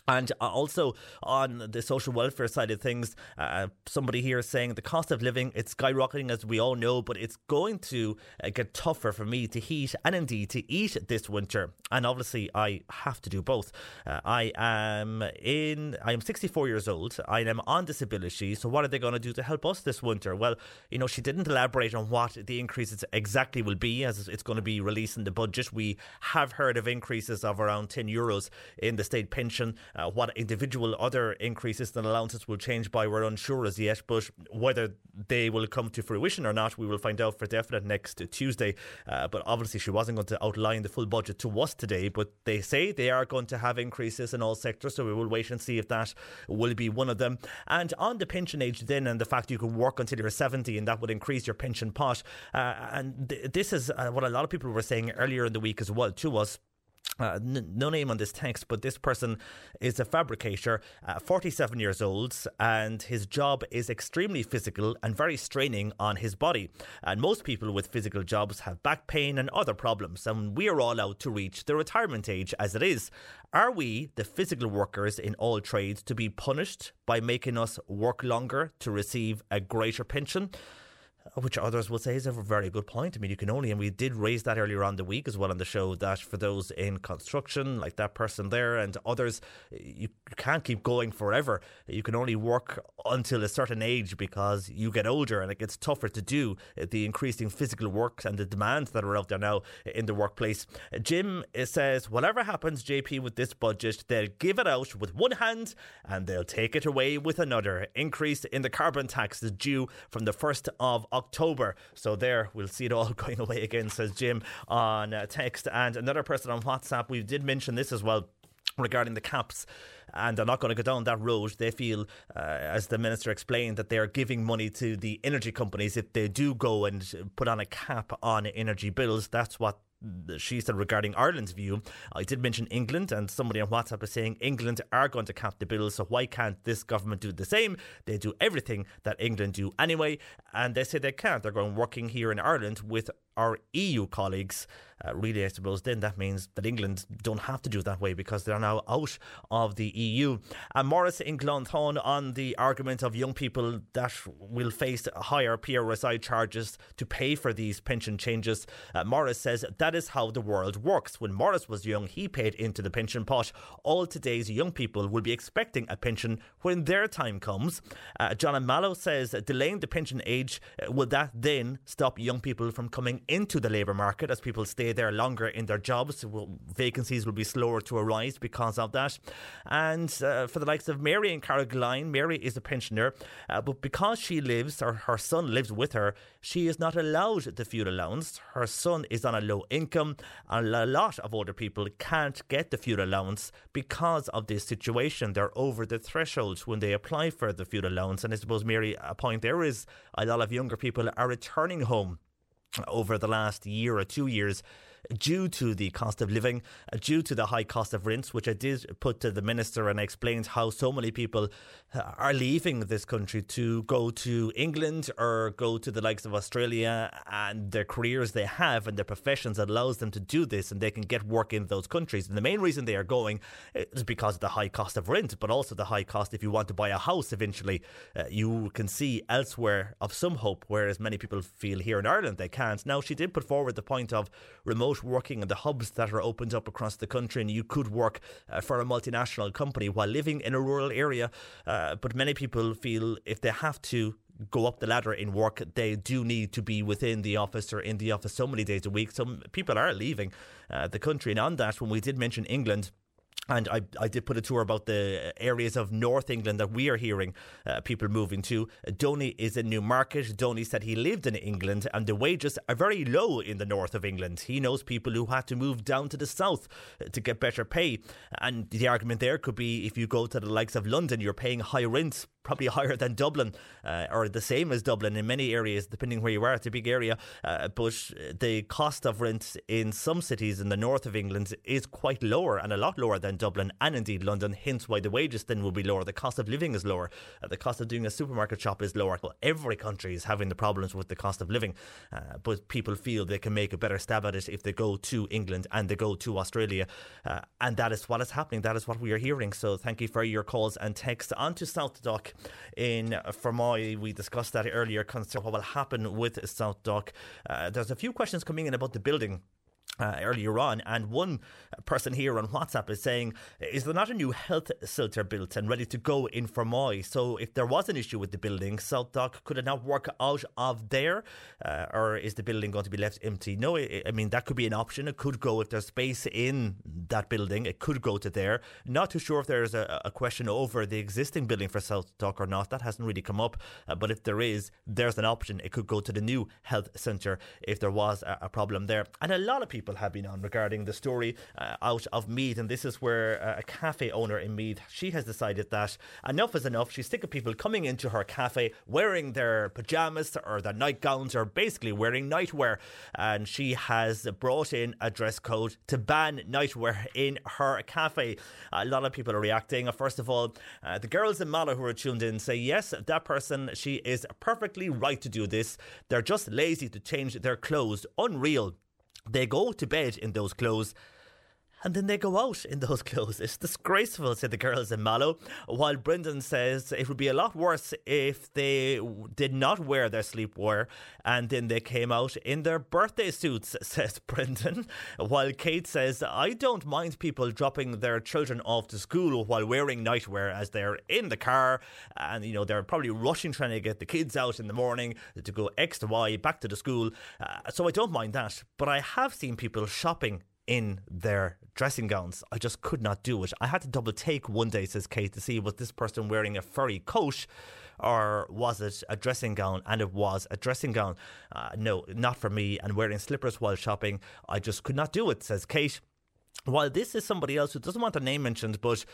And also on the social welfare side of things, uh, somebody here is saying the cost of living, it's skyrocketing as we all know, but it's going to uh, get tougher for me to heat and indeed to eat this winter. And obviously I have to do both. Uh, I am in, I am sixty-four years old. I am on disability. So what are they going to do to help us this winter? Well, you know, she didn't elaborate on what the increases exactly will be as it's going to be released in the budget. We have heard of increases of around ten euros in the state pension. Uh, what individual other increases and allowances will change by, we're unsure as yet, but whether they will come to fruition or not, we will find out for definite next Tuesday. Uh, but obviously she wasn't going to outline the full budget to us today, but they say they are going to have increases in all sectors, so we will wait and see if that will be one of them. And on the pension age then, and the fact you can work until you're seventy and that would increase your pension pot, uh, and th- this is uh, what a lot of people were saying earlier in the week as well to us. Uh, n- no name on this text, but this person is a fabricator, uh, forty-seven years old, and his job is extremely physical and very straining on his body. And most people with physical jobs have back pain and other problems, and we are all out to reach the retirement age as it is. Are we, the physical workers in all trades, to be punished by making us work longer to receive a greater pension? Which others will say is a very good point. I mean, you can only, and we did raise that earlier on the week as well on the show, that for those in construction, like that person there and others, you can't keep going forever. You can only work until a certain age because you get older and it gets tougher to do the increasing physical work and the demands that are out there now in the workplace. Jim says, whatever happens, J P, with this budget, they'll give it out with one hand and they'll take it away with another. Increase in the carbon tax is due from the first of October. October. So there, we'll see it all going away again, says Jim on uh, text. And another person on WhatsApp, we did mention this as well regarding the caps. And they're not going to go down that road. They feel, uh, as the minister explained, that they are giving money to the energy companies if they do go and put on a cap on energy bills. That's what she said regarding Ireland's view. I did mention England, and somebody on WhatsApp is saying England are going to cap the bills, so why can't this government do the same? They do everything that England do anyway, and they say they can't. They're going working here in Ireland with our E U colleagues. Uh, really, I suppose then that means that England don't have to do it that way because they're now out of the E U. And Maurice in Glanthorne on the argument of young people that will face higher P R S I charges to pay for these pension changes. Uh, Maurice says that is how the world works. When Maurice was young, he paid into the pension pot. All today's young people will be expecting a pension when their time comes. Uh, John and Mallow says delaying the pension age, uh, will that then stop young people from coming into the labour market as people stay there longer in their jobs? Will, vacancies will be slower to arise because of that. And uh, for the likes of Mary and Caroline, Mary is a pensioner, uh, but because she lives, or her son lives with her, she is not allowed the fuel allowance. Her son is on a low income, and a lot of older people can't get the fuel allowance because of this situation. They're over the threshold when they apply for the fuel allowance. And I suppose, Mary, a point there is a lot of younger people are returning home over the last year or two years due to the cost of living, due to the high cost of rents, which I did put to the minister, and I explained how so many people are leaving this country to go to England or go to the likes of Australia, and their careers they have and their professions allows them to do this and they can get work in those countries. And the main reason they are going is because of the high cost of rent, but also the high cost if you want to buy a house eventually. Uh, you can see elsewhere of some hope, whereas many people feel here in Ireland they can't. Now, she did put forward the point of remote working and the hubs that are opened up across the country, and you could work uh, for a multinational company while living in a rural area, uh, but many people feel if they have to go up the ladder in work, they do need to be within the office or in the office so many days a week. So people are leaving uh, the country. And on that, when we did mention England, and I, I did put a tour about the areas of North England that we are hearing uh, people moving to. Donny is in Newmarket. Donny said he lived in England and the wages are very low in the north of England. He knows people who had to move down to the south to get better pay. And the argument there could be if you go to the likes of London, you're paying high rents probably higher than Dublin, uh, or the same as Dublin in many areas, depending where you are. It's a big area, uh, but the cost of rent in some cities in the north of England is quite lower, and a lot lower than Dublin and indeed London, hence why the wages then will be lower. The cost of living is lower, uh, the cost of doing a supermarket shop is lower. Well, every country is having the problems with the cost of living, uh, but people feel they can make a better stab at it if they go to England and they go to Australia, uh, and that is what is happening. That is what we are hearing. So thank you for your calls and texts. On to South Dock in Fermoy. We discussed that earlier, concern what will happen with South Dock. Uh, there's a few questions coming in about the building Uh, earlier on, and one person here on WhatsApp is saying, is there not a new health centre built and ready to go in Fermoy? So if there was an issue with the building, South Dock, could it not work out of there, uh, or is the building going to be left empty? No, it, I mean, that could be an option. It could go, if there's space in that building, it could go to there. Not too sure if there's a, a question over the existing building for South Dock or not. That hasn't really come up, uh, but if there is, there's an option. It could go to the new health centre if there was a, a problem there. And a lot of people have been on regarding the story uh, out of Meath, and this is where uh, a cafe owner in Meath, she has decided that enough is enough. She's sick of people coming into her cafe wearing their pyjamas or their nightgowns, or basically wearing nightwear, and she has brought in a dress code to ban nightwear in her cafe. A lot of people are reacting. First of all, uh, the girls in Mallow who are tuned in say, yes, that person, she is perfectly right to do this. They're just lazy to change their clothes. Unreal. They go to bed in those clothes and then they go out in those clothes. It's disgraceful, said the girls in Mallow. While Brendan says it would be a lot worse if they did not wear their sleepwear and then they came out in their birthday suits, says Brendan. While Kate says, I don't mind people dropping their children off to school while wearing nightwear as they're in the car, and you know they're probably rushing trying to get the kids out in the morning to go X to Y back to the school. Uh, so I don't mind that. But I have seen people shopping in their dressing gowns. I just could not do it. I had to double take one day, says Kate, to see was this person wearing a furry coat or was it a dressing gown, and it was a dressing gown. Uh, no, not for me, and wearing slippers while shopping, I just could not do it, says Kate. While this is somebody else who doesn't want their name mentioned, but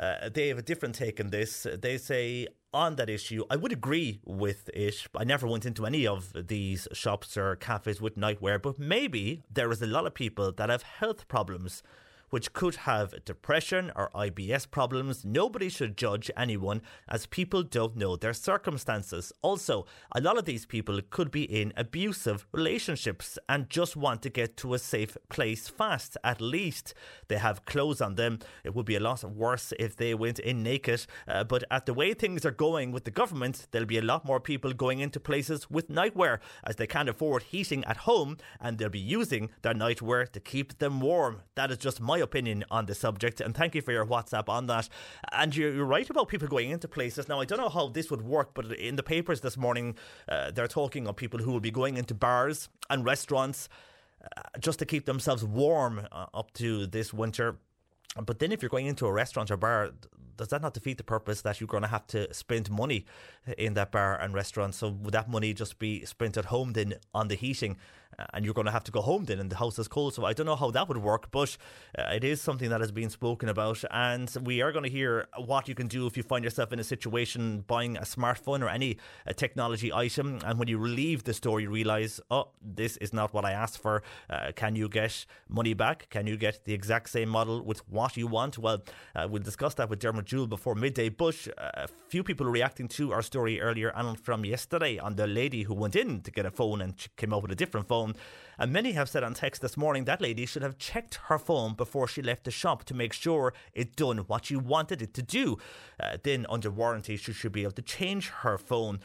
uh, they have a different take on this. They say, on that issue, I would agree with it. I never went into any of these shops or cafes with nightwear, but maybe there is a lot of people that have health problems, which could have depression or I B S problems. Nobody should judge anyone, as people don't know their circumstances. Also, a lot of these people could be in abusive relationships and just want to get to a safe place fast. At least they have clothes on them. It would be a lot worse if they went in naked. Uh, but at the way things are going with the government, there'll be a lot more people going into places with nightwear, as they can't afford heating at home, and they'll be using their nightwear to keep them warm. That is just my opinion on the subject, and thank you for your WhatsApp on that. And you're, you're right about people going into places. Now, I don't know how this would work, but in the papers this morning, uh, they're talking of people who will be going into bars and restaurants uh, just to keep themselves warm uh, up to this winter. But then if you're going into a restaurant or bar, does that not defeat the purpose that you're going to have to spend money in that bar and restaurant? So would that money just be spent at home then on the heating, and you're going to have to go home then and the house is cold? So I don't know how that would work, but uh, it is something that has been spoken about, and we are going to hear what you can do if you find yourself in a situation buying a smartphone or any uh, technology item, and when you leave the store you realise, oh, this is not what I asked for. Uh, can you get money back? Can you get the exact same model with what you want? Well, uh, we'll discuss that with Dermot Jewell before midday, but a uh, few people reacting to our story earlier and from yesterday on the lady who went in to get a phone and came out with a different phone. And many have said on text this morning that lady should have checked her phone before she left the shop to make sure it done what she wanted it to do. Uh, then under warranty, she should be able to change her phone.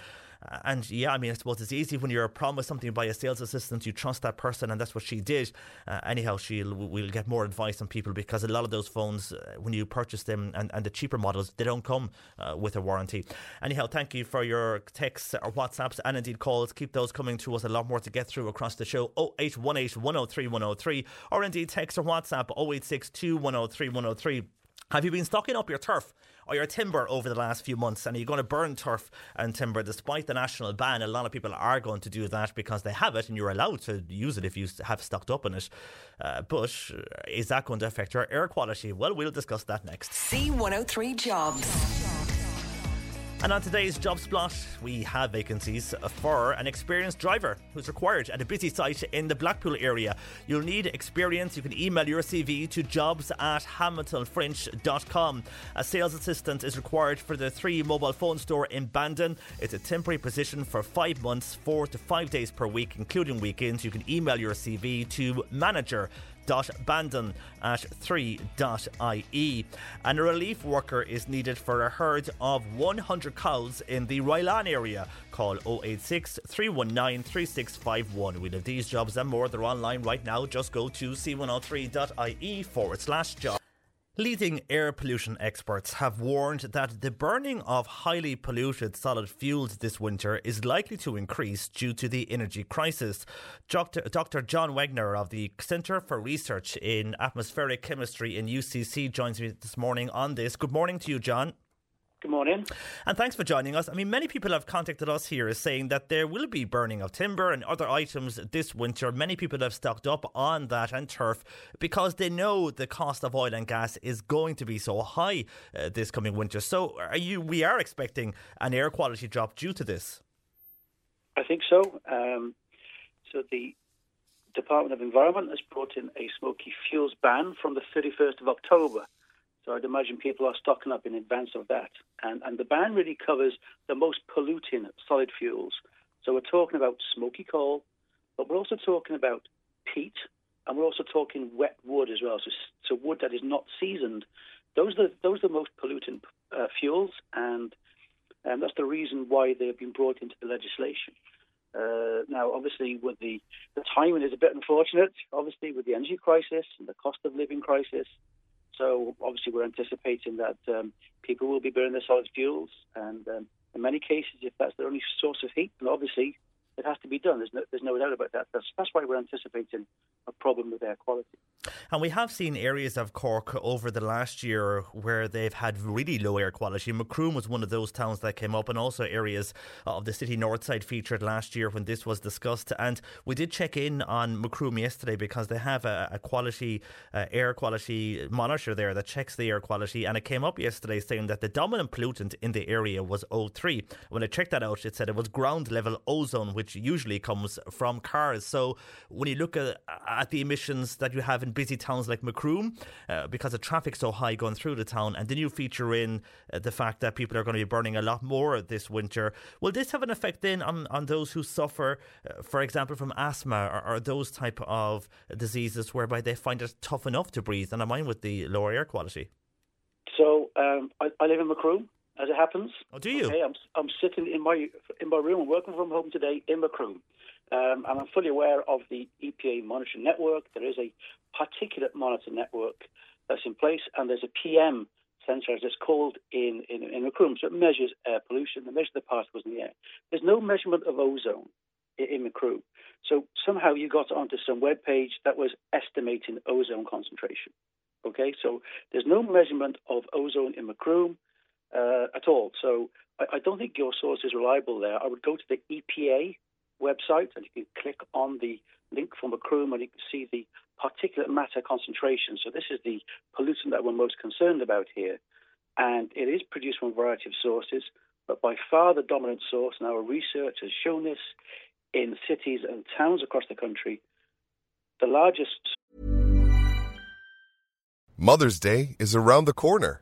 Uh, and yeah, I mean, I suppose it's easy when you're promised something by a sales assistant, you trust that person, and that's what she did. Uh, anyhow, she'll we'll get more advice on people, because a lot of those phones, uh, when you purchase them, and, and the cheaper models, they don't come uh, with a warranty. Anyhow, thank you for your texts or WhatsApps and indeed calls. Keep those coming to us. A lot more to get through across the show. oh eight one eight, one oh three, one oh three, or indeed text or WhatsApp oh eight six two, one oh three, one oh three. Have you been stocking up your turf or your timber over the last few months, and are you going to burn turf and timber despite the national ban? A lot of people are going to do that because they have it and you're allowed to use it if you have stocked up on it. Uh, but is that going to affect your air quality? Well, we'll discuss that next. C one oh three Jobs. And on today's job spot, we have vacancies for an experienced driver who's required at a busy site in the Blackpool area. You'll need experience. You can email your C V to jobs at hamilton fringe dot com. A sales assistant is required for the Three mobile phone store in Bandon. It's a temporary position for five months, four to five days per week, including weekends. You can email your C V to manager dot bandon at three dot I E. And a relief worker is needed for a herd of one hundred cows in the Rylan area. Call oh eight six, three one nine, three six five one. We'll have these jobs and more. They're online right now. Just go to c one oh three dot I E forward slash job. Leading air pollution experts have warned that the burning of highly polluted solid fuels this winter is likely to increase due to the energy crisis. Doctor John Wagner of the Centre for Research in Atmospheric Chemistry in U C C joins me this morning on this. Good morning to you, John. Good morning. And thanks for joining us. I mean, many people have contacted us here saying that there will be burning of timber and other items this winter. Many people have stocked up on that and turf because they know the cost of oil and gas is going to be so high uh, this coming winter. So are you, we are expecting an air quality drop due to this. I think so. Um, so the Department of Environment has brought in a smoky fuels ban from the thirty-first of October. So I'd imagine people are stocking up in advance of that. And, and the ban really covers the most polluting solid fuels. So we're talking about smoky coal, but we're also talking about peat, and we're also talking wet wood as well, so, so wood that is not seasoned. Those are, those are the most polluting uh, fuels, and, and that's the reason why they've been brought into the legislation. Uh, now, obviously, with the, the timing is a bit unfortunate, obviously, with the energy crisis and the cost of living crisis. So obviously we're anticipating that um, people will be burning their solid fuels, and um, in many cases, if that's their only source of heat, then obviously it has to be done. There's no, there's no doubt about that. That's, that's why we're anticipating a problem with air quality. And we have seen areas of Cork over the last year where they've had really low air quality. Macroom was one of those towns that came up, and also areas of the city north side featured last year when this was discussed. And we did check in on Macroom yesterday because they have a, a quality uh, air quality monitor there that checks the air quality, and it came up yesterday saying that the dominant pollutant in the area was O three. When I checked that out, it said it was ground level ozone, which usually comes from cars. So when you look at, at the emissions that you have in busy towns like Macroom, uh, because of traffic so high going through the town, and then you feature in uh, the fact that people are going to be burning a lot more this winter, will this have an effect then on, on those who suffer, uh, for example, from asthma or, or those type of diseases whereby they find it tough enough to breathe? And I mind with the lower air quality. So um, I, I live in Macroom, as it happens. Oh, do you? Okay, I'm, I'm sitting in my in my room and working from home today in Macroom. Um, and I'm fully aware of the E P A monitoring network. There is a particulate monitor network that's in place, and there's a P M sensor, as it's called, in, in, in Macroom. So it measures air pollution. It measures the particles in the air. There's no measurement of ozone in, in Macroom. So somehow you got onto some web page that was estimating ozone concentration. Okay, so there's no measurement of ozone in Macroom. Uh, at all. So I, I don't think your source is reliable there. I would go to the E P A website, and you can click on the link from Macroom, and you can see the particulate matter concentration. So this is the pollutant that we're most concerned about here. And it is produced from a variety of sources, but by far the dominant source, and our research has shown this in cities and towns across the country, the largest. Mother's Day is around the corner.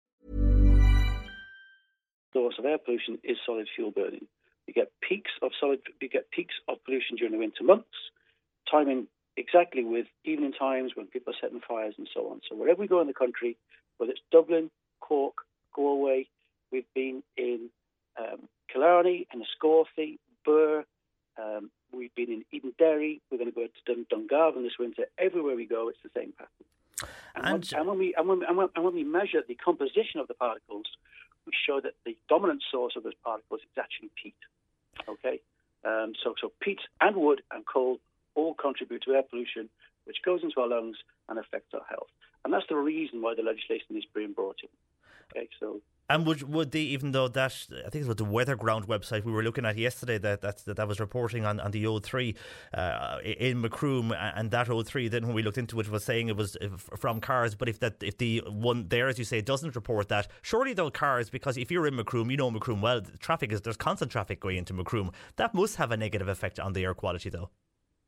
Source of air pollution is solid fuel burning. You get peaks of solid, you get peaks of pollution during the winter months, timing exactly with evening times when people are setting fires and so on. So wherever we go in the country, whether it's Dublin, Cork, Galway, we've been in um, Killarney and Scorthy, Birr, um, we've been in Eden Derry, we're going to go to Dungarvan this winter. Everywhere we go, it's the same pattern. And, and, when, we, and, when, and, when, and when we measure the composition of the particles, we show that the dominant source of those particles is actually peat. Okay, um, so so peat and wood and coal all contribute to air pollution, which goes into our lungs and affects our health. And that's the reason why the legislation is being brought in. Okay, so. And would would they, even though that, I think it was the Weatherground website we were looking at yesterday that that, that was reporting on, on the O three uh, in Macroom, and that O three then when we looked into it was saying it was from cars, but if that if the one there, as you say, doesn't report that, surely though cars, because if you're in Macroom, you know Macroom well, the traffic is, there's constant traffic going into Macroom, that must have a negative effect on the air quality though.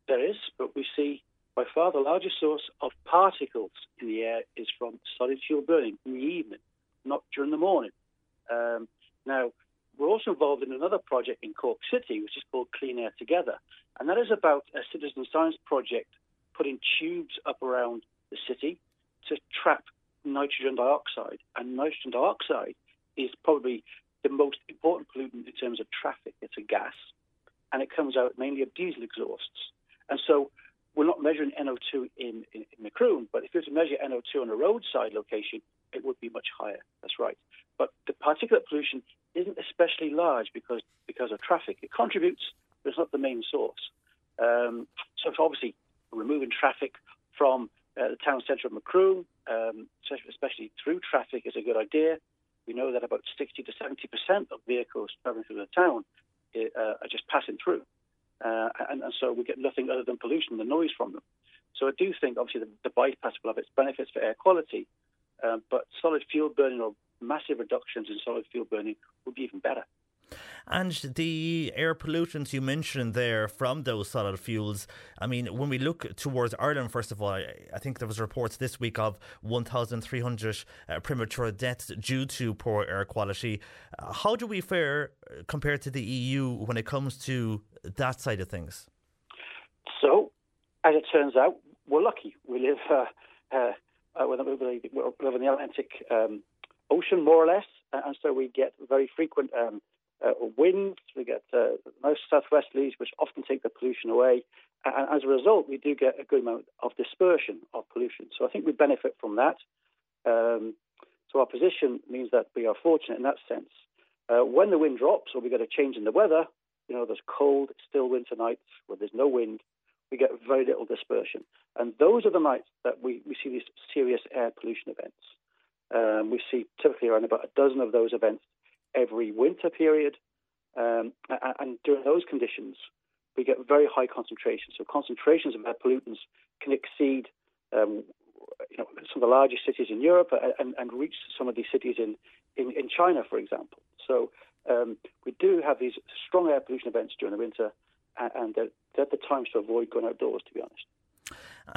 There is, but we see by far the largest source of particles in the air is from solid fuel burning in the evening, not during the morning. Um, now, we're also involved in another project in Cork City, which is called Clean Air Together, and that is about a citizen science project putting tubes up around the city to trap nitrogen dioxide. And nitrogen dioxide is probably the most important pollutant in terms of traffic. It's a gas, and it comes out mainly of diesel exhausts. And so we're not measuring N O two in, in, in Macroom, but if you were to measure N O two on a roadside location, it would be much higher. That's right. But the particulate pollution isn't especially large because because of traffic. It contributes, but it's not the main source. Um, so obviously removing traffic from uh, the town centre of Macroom, um, especially through traffic, is a good idea. We know that about sixty to seventy percent of vehicles travelling through the town uh, are just passing through. Uh, and, and so we get nothing other than pollution, the noise from them. So I do think, obviously, the, the bypass will have its benefits for air quality, Uh, but solid fuel burning or massive reductions in solid fuel burning would be even better. And the air pollutants you mentioned there from those solid fuels, I mean, when we look towards Ireland, first of all, I, I think there was reports this week of one thousand three hundred uh, premature deaths due to poor air quality. Uh, how do we fare compared to the E U when it comes to that side of things? So, as it turns out, we're lucky. We live... Uh, uh, Uh, we're over the Atlantic um, Ocean, more or less, and so we get very frequent um, uh, winds. We get uh, most southwesterlies, which often take the pollution away, and as a result, we do get a good amount of dispersion of pollution. So I think we benefit from that. Um, so our position means that we are fortunate in that sense. Uh, when the wind drops or we get a change in the weather, you know, there's cold, still winter nights where there's no wind, we get very little dispersion. And those are the nights that we, we see these serious air pollution events. Um, we see typically around about a dozen of those events every winter period. Um, and, and during those conditions, we get very high concentrations. So concentrations of air pollutants can exceed um, you know, some of the largest cities in Europe and, and reach some of these cities in, in, in China, for example. So um, we do have these strong air pollution events during the winter, and they're, they're the times to avoid going outdoors, to be honest.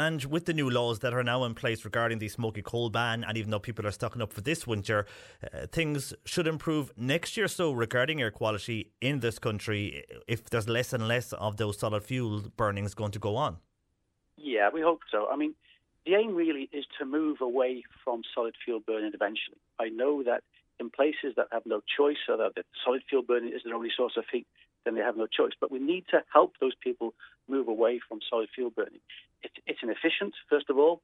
And with the new laws that are now in place regarding the smoky coal ban, and even though people are stocking up for this winter, uh, things should improve next year. So regarding air quality in this country, if there's less and less of those solid fuel burnings going to go on. Yeah, we hope so. I mean, the aim really is to move away from solid fuel burning eventually. I know that in places that have no choice, so that solid fuel burning is their only source of heat, then they have no choice. But we need to help those people move away from solid fuel burning. It's, it's inefficient, first of all,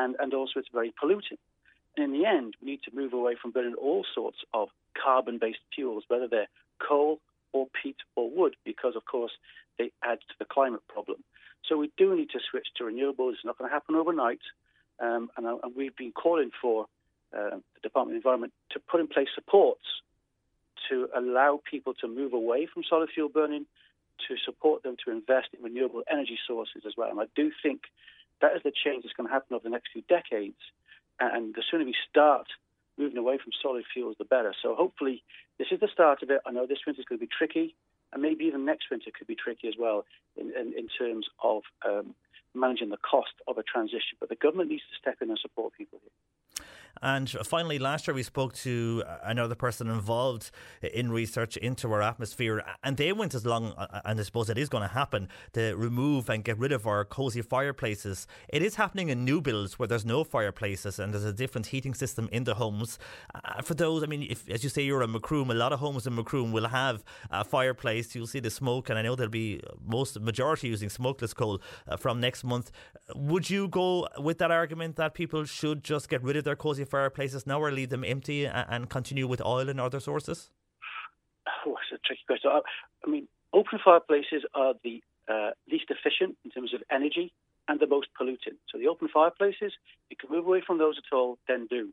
and, and also it's very polluting. And in the end, we need to move away from burning all sorts of carbon-based fuels, whether they're coal or peat or wood, because, of course, they add to the climate problem. So we do need to switch to renewables. It's not going to happen overnight. Um, and, and we've been calling for uh, the Department of Environment to put in place supports to allow people to move away from solid fuel burning, to support them to invest in renewable energy sources as well. And I do think that is the change that's going to happen over the next few decades. And the sooner we start moving away from solid fuels, the better. So hopefully this is the start of it. I know this winter is going to be tricky, and maybe even next winter could be tricky as well in, in, in terms of um, managing the cost of a transition. But the government needs to step in and support people here. And finally, last year we spoke to another person involved in research into our atmosphere, and they went as long, and I suppose it is going to happen, to remove and get rid of our cosy fireplaces. It is happening in new builds where there's no fireplaces and there's a different heating system in the homes. Uh, for those, I mean, if, as you say, you're in Macroom, a lot of homes in Macroom will have a fireplace. You'll see the smoke, and I know there'll be most majority using smokeless coal uh, from next month. Would you go with that argument that people should just get rid of their cosy fireplaces now, or leave them empty and continue with oil and other sources? Oh, that's a tricky question. I, I mean, open fireplaces are the uh, least efficient in terms of energy and the most polluting. So the open fireplaces, if you can move away from those at all, then do.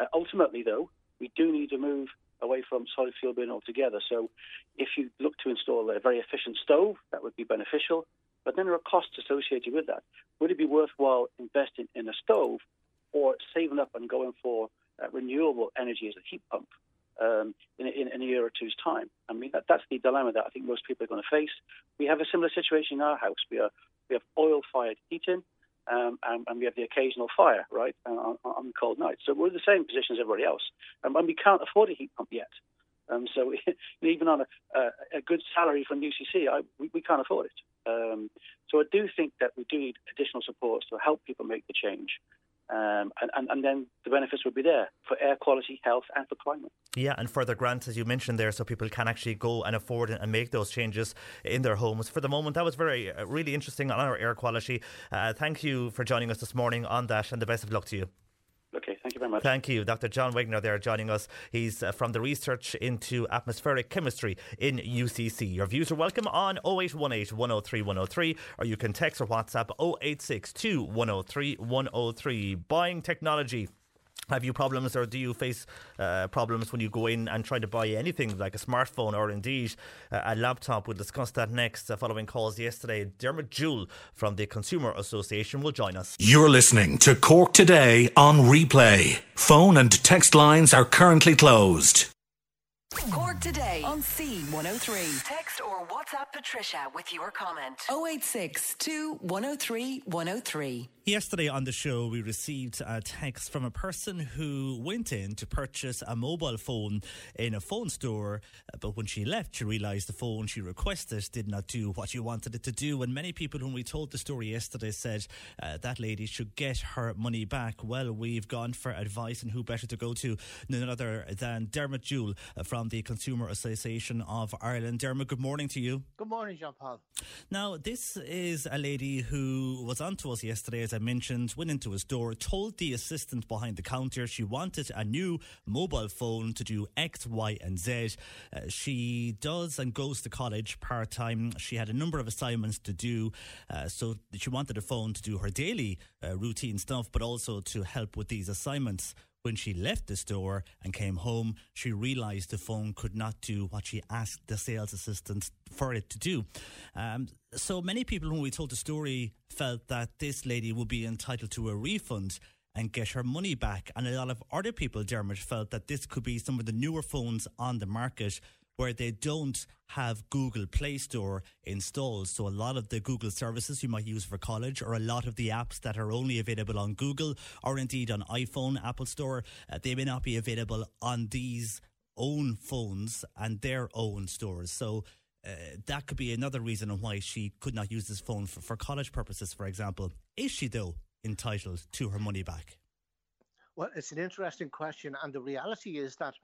Uh, ultimately, though, we do need to move away from solid fuel burning altogether. So if you look to install a very efficient stove, that would be beneficial, but then there are costs associated with that. Would it be worthwhile investing in a stove, or saving up and going for uh, renewable energy as a heat pump um, in, in, in a year or two's time? I mean, that, that's the dilemma that I think most people are going to face. We have a similar situation in our house. We are we have oil-fired heating, um, and, and we have the occasional fire, right, on, on cold nights. So we're in the same position as everybody else, um, and we can't afford a heat pump yet. Um, so even on a, a, a good salary from U C C, I, we, we can't afford it. Um, so I do think that we do need additional supports to help people make the change. Um, and, and, and then the benefits would be there for air quality, health and for climate. Yeah, and further grants, as you mentioned there, so people can actually go and afford and make those changes in their homes. For the moment, that was very, really interesting on our air quality. Uh, thank you for joining us this morning on that, and the best of luck to you. Okay, thank you very much. Thank you. Doctor John Wegner there joining us. He's uh, from the Research into Atmospheric Chemistry in U C C. Your views are welcome on oh eight one eight, one oh three, one oh three, or you can text or WhatsApp oh eight six two, one oh three, one oh three. Buying technology. Have you problems, or do you face uh, problems when you go in and try to buy anything like a smartphone or indeed uh, a laptop? We'll discuss that next uh, following calls yesterday. Dermot Jewell from the Consumer Association will join us. You're listening to Cork Today on replay. Phone and text lines are currently closed. Cork Today on C one oh three. Text or WhatsApp Patricia with your comment. oh eight six two, one oh three, one oh three. Yesterday on the show, we received a text from a person who went in to purchase a mobile phone in a phone store, but when she left, she realised the phone she requested did not do what she wanted it to do. And many people whom we told the story yesterday said uh, that lady should get her money back. Well, we've gone for advice, and who better to go to, none other than Dermot Jewell from the Consumer Association of Ireland. Dermot, good morning to you. Good morning, Jean-Paul. Now, this is a lady who was on to us yesterday, as I mentioned, went into a store, told the assistant behind the counter she wanted a new mobile phone to do X, Y and Z. Uh, she does and goes to college part-time. She had a number of assignments to do, uh, so she wanted a phone to do her daily uh, routine stuff, but also to help with these assignments. When she left the store and came home, she realised the phone could not do what she asked the sales assistant for it to do. Um, so many people, when we told the story, felt that this lady would be entitled to a refund and get her money back. And a lot of other people, Dermot, felt that this could be some of the newer phones on the market where they don't have Google Play Store installed. So a lot of the Google services you might use for college, or a lot of the apps that are only available on Google or indeed on iPhone, Apple Store, uh, they may not be available on these own phones and their own stores. So uh, that could be another reason on why she could not use this phone for, for college purposes, for example. Is she, though, entitled to her money back? Well, it's an interesting question. And the reality is that,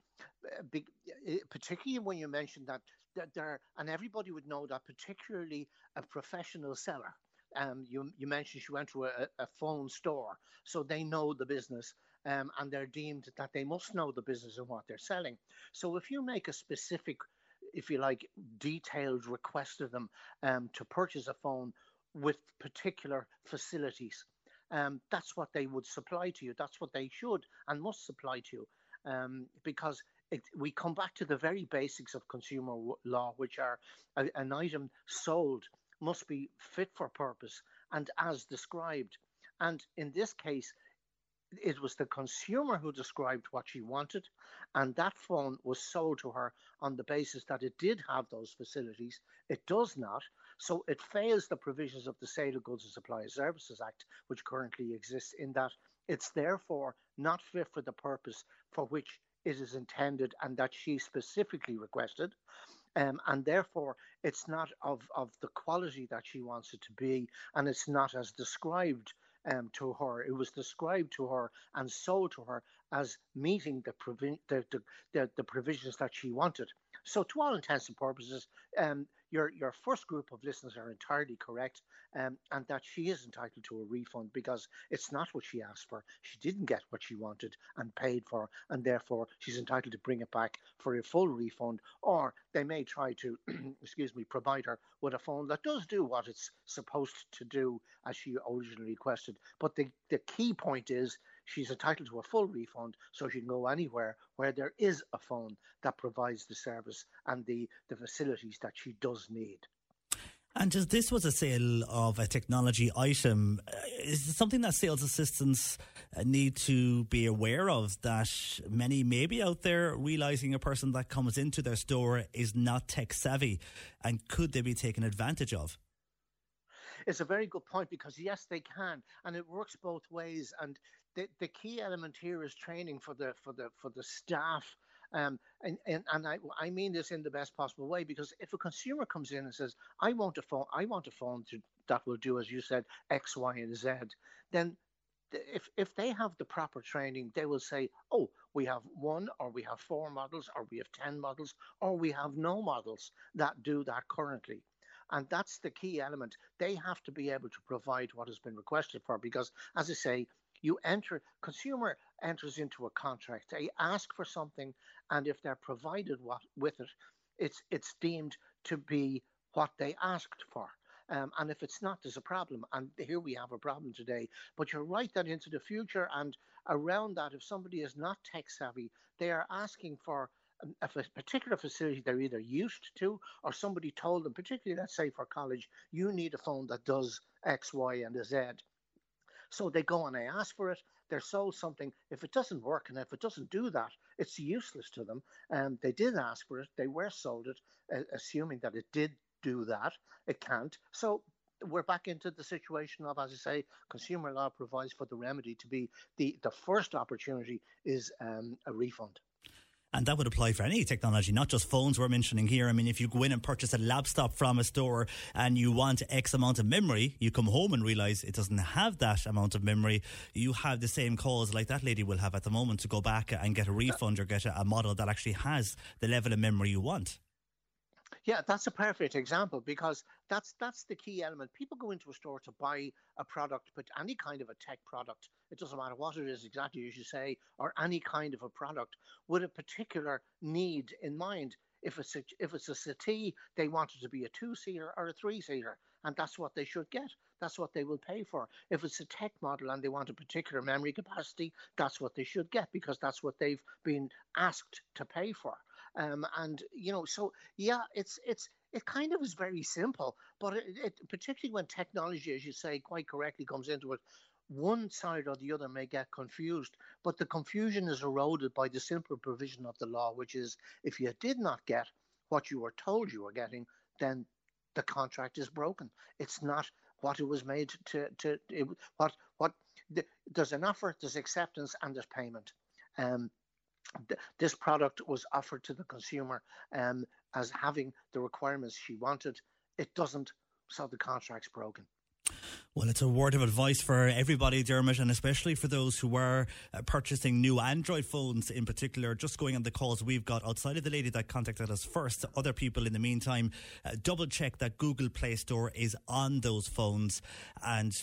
particularly when you mentioned that, that there, and everybody would know that, particularly a professional seller. Um, you, you mentioned she went to a, a phone store, so they know the business, um, and they're deemed that they must know the business and what they're selling. So if you make a specific, if you like, detailed request of them um, to purchase a phone with particular facilities, um, that's what they would supply to you. That's what they should and must supply to you, um, because it, we come back to the very basics of consumer law, which are a, an item sold must be fit for purpose and as described. And in this case, it was the consumer who described what she wanted, and that phone was sold to her on the basis that it did have those facilities. It does not, so it fails the provisions of the Sale of Goods and Supply of Services Act, which currently exists, in that it's therefore not fit for the purpose for which it is intended and that she specifically requested, um, and therefore it's not of, of the quality that she wants it to be, and it's not as described Um, to her. It was described to her and sold to her as meeting the, provi- the, the, the, the provisions that she wanted. So to all intents and purposes, um, your, your first group of listeners are entirely correct, um, and that she is entitled to a refund because it's not what she asked for. She didn't get what she wanted and paid for, and therefore she's entitled to bring it back for a full refund, or they may try to, excuse me, provide her with a phone that does do what it's supposed to do as she originally requested. But the, the key point is, she's entitled to a full refund, so she can go anywhere where there is a phone that provides the service and the, the facilities that she does need. And as this was a sale of a technology item, is it something that sales assistants need to be aware of, that many maybe out there realising a person that comes into their store is not tech savvy, and could they be taken advantage of? It's a very good point, because yes, they can, and it works both ways. And the, the key element here is training for the for the for the staff, um, and and and I I mean this in the best possible way, because if a consumer comes in and says, I want a phone, I want a phone to, that will do, as you said, X, Y, and Z, then if if they have the proper training, they will say, oh, we have one, or we have four models, or we have ten models, or we have no models that do that currently. And that's the key element. They have to be able to provide what has been requested for, because, as I say, you enter, consumer enters into a contract. They ask for something, and if they're provided what, with it, it's it's deemed to be what they asked for. Um, and if it's not, there's a problem. And here we have a problem today. But you're right that into the future and around that, if somebody is not tech savvy, they are asking for a particular facility they're either used to, or somebody told them, particularly, let's say, for college, you need a phone that does X, Y, and Z. So they go and they ask for it. They're sold something. If it doesn't work and if it doesn't do that, it's useless to them. Um, they did ask for it. They were sold it, uh, assuming that it did do that. It can't. So we're back into the situation of, as I say, consumer law provides for the remedy to be the, the first opportunity is um, a refund. And that would apply for any technology, not just phones we're mentioning here. I mean, if you go in and purchase a laptop from a store and you want X amount of memory, you come home and realise it doesn't have that amount of memory. You have the same cause like that lady will have at the moment to go back and get a refund or get a, a model that actually has the level of memory you want. Yeah, that's a perfect example, because that's that's the key element. People go into a store to buy a product, but any kind of a tech product, it doesn't matter what it is exactly, as you say, or any kind of a product with a particular need in mind. If it's a, if it's a settee, they want it to be a two-seater or a three-seater, and that's what they should get. That's what they will pay for. If it's a tech model and they want a particular memory capacity, that's what they should get, because that's what they've been asked to pay for. Um, and, you know, so, yeah, it's it's it kind of is very simple, but it, it particularly when technology, as you say, quite correctly comes into it, one side or the other may get confused, but the confusion is eroded by the simple provision of the law, which is if you did not get what you were told you were getting, then the contract is broken. It's not what it was made to, to it, what, what the, there's an offer, there's acceptance, and there's payment. Um, This product was offered to the consumer um, as having the requirements she wanted. It doesn't, so the contract's broken. Well, it's a word of advice for everybody, Dermot, and especially for those who are uh, purchasing new Android phones in particular. Just going on the calls we've got outside of the lady that contacted us first, other people in the meantime, uh, double check that Google Play Store is on those phones. And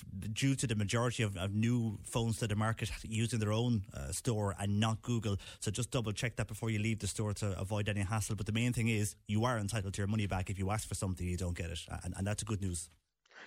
due to the majority of, of new phones to the market using their own uh, store and not Google, so just double check that before you leave the store to avoid any hassle. But the main thing is you are entitled to your money back if you ask for something you don't get it, and, and that's good news.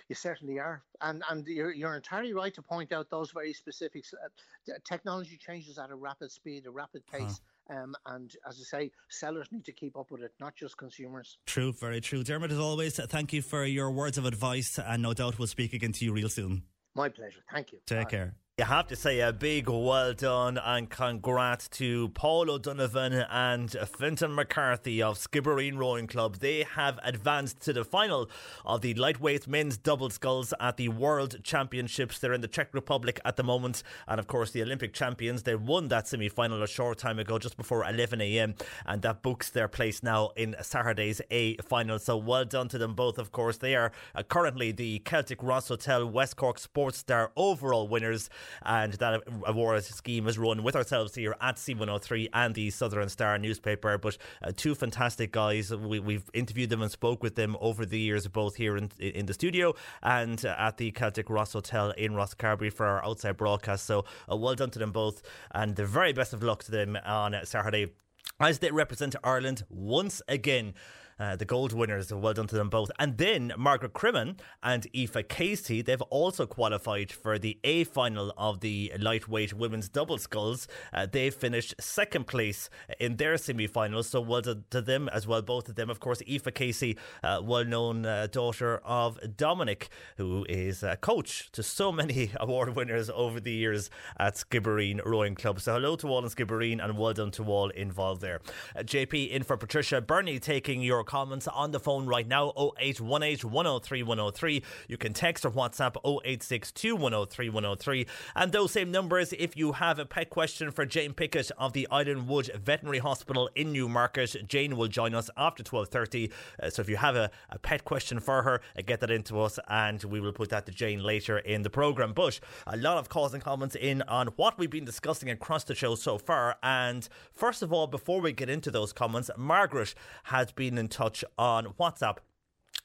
You certainly are. And and you're, you're entirely right to point out those very specifics. Uh, technology changes at a rapid speed, a rapid pace. Huh. Um, and as I say, sellers need to keep up with it, not just consumers. True, very true. Dermot, as always, thank you for your words of advice, and no doubt we'll speak again to you real soon. My pleasure. Thank you. Take Bye. care. You have to say a big well done and congrats to Paul O'Donovan and Fintan McCarthy of Skibbereen Rowing Club. They have advanced to the final of the lightweight men's double sculls at the World Championships. They're in the Czech Republic at the moment, and of course the Olympic champions, they won that semi-final a short time ago, just before eleven a.m, and that books their place now in Saturday's A final. So well done to them both. Of course, they are currently the Celtic Ross Hotel West Cork Sports Star overall winners. And that award scheme is run with ourselves here at C one oh three and the Southern Star newspaper. But uh, two fantastic guys. We, we've interviewed them and spoke with them over the years, both here in, in the studio and uh, at the Celtic Ross Hotel in Rosscarbery for our outside broadcast. So uh, well done to them both, and the very best of luck to them on uh, Saturday as they represent Ireland once again. Uh, the gold winners, well done to them both. And then Margaret Crimmin and Aoife Casey, they've also qualified for the A final of the lightweight women's double sculls. Uh, they finished second place in their semi-finals, so well done to them as well, both of them. Of course, Aoife Casey, uh, well-known uh, daughter of Dominic, who is a coach to so many award winners over the years at Skibbereen Rowing Club. So hello to all in Skibbereen and well done to all involved there. Uh, J P in for Patricia Burney, taking your comments on the phone right now. oh eight one eight, one oh three, one oh three. You can text or WhatsApp oh eight six two, one oh three, one oh three, and those same numbers if you have a pet question for Jane Pickett of the Island Wood Veterinary Hospital in Newmarket. Jane will join us after twelve thirty, uh, so if you have a, a pet question for her, uh, get that into us and we will put that to Jane later in the programme. But a lot of calls and comments in on what we've been discussing across the show so far, and first of all, before we get into those comments, Margaret has been in touch on WhatsApp,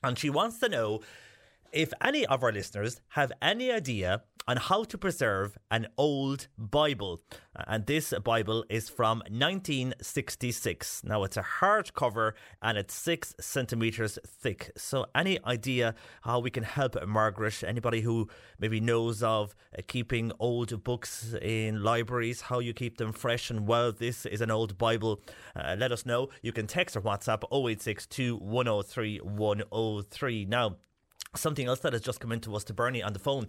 and she wants to know if any of our listeners have any idea on how to preserve an old Bible. And this Bible is from nineteen sixty-six. Now, it's a hardcover and it's six centimetres thick. So any idea how we can help Margaret? Anybody who maybe knows of keeping old books in libraries, how you keep them fresh and well, this is an old Bible. Uh, let us know. You can text or WhatsApp oh eight six two, one oh three, one oh three. Now, something else that has just come into us to Bernie on the phone.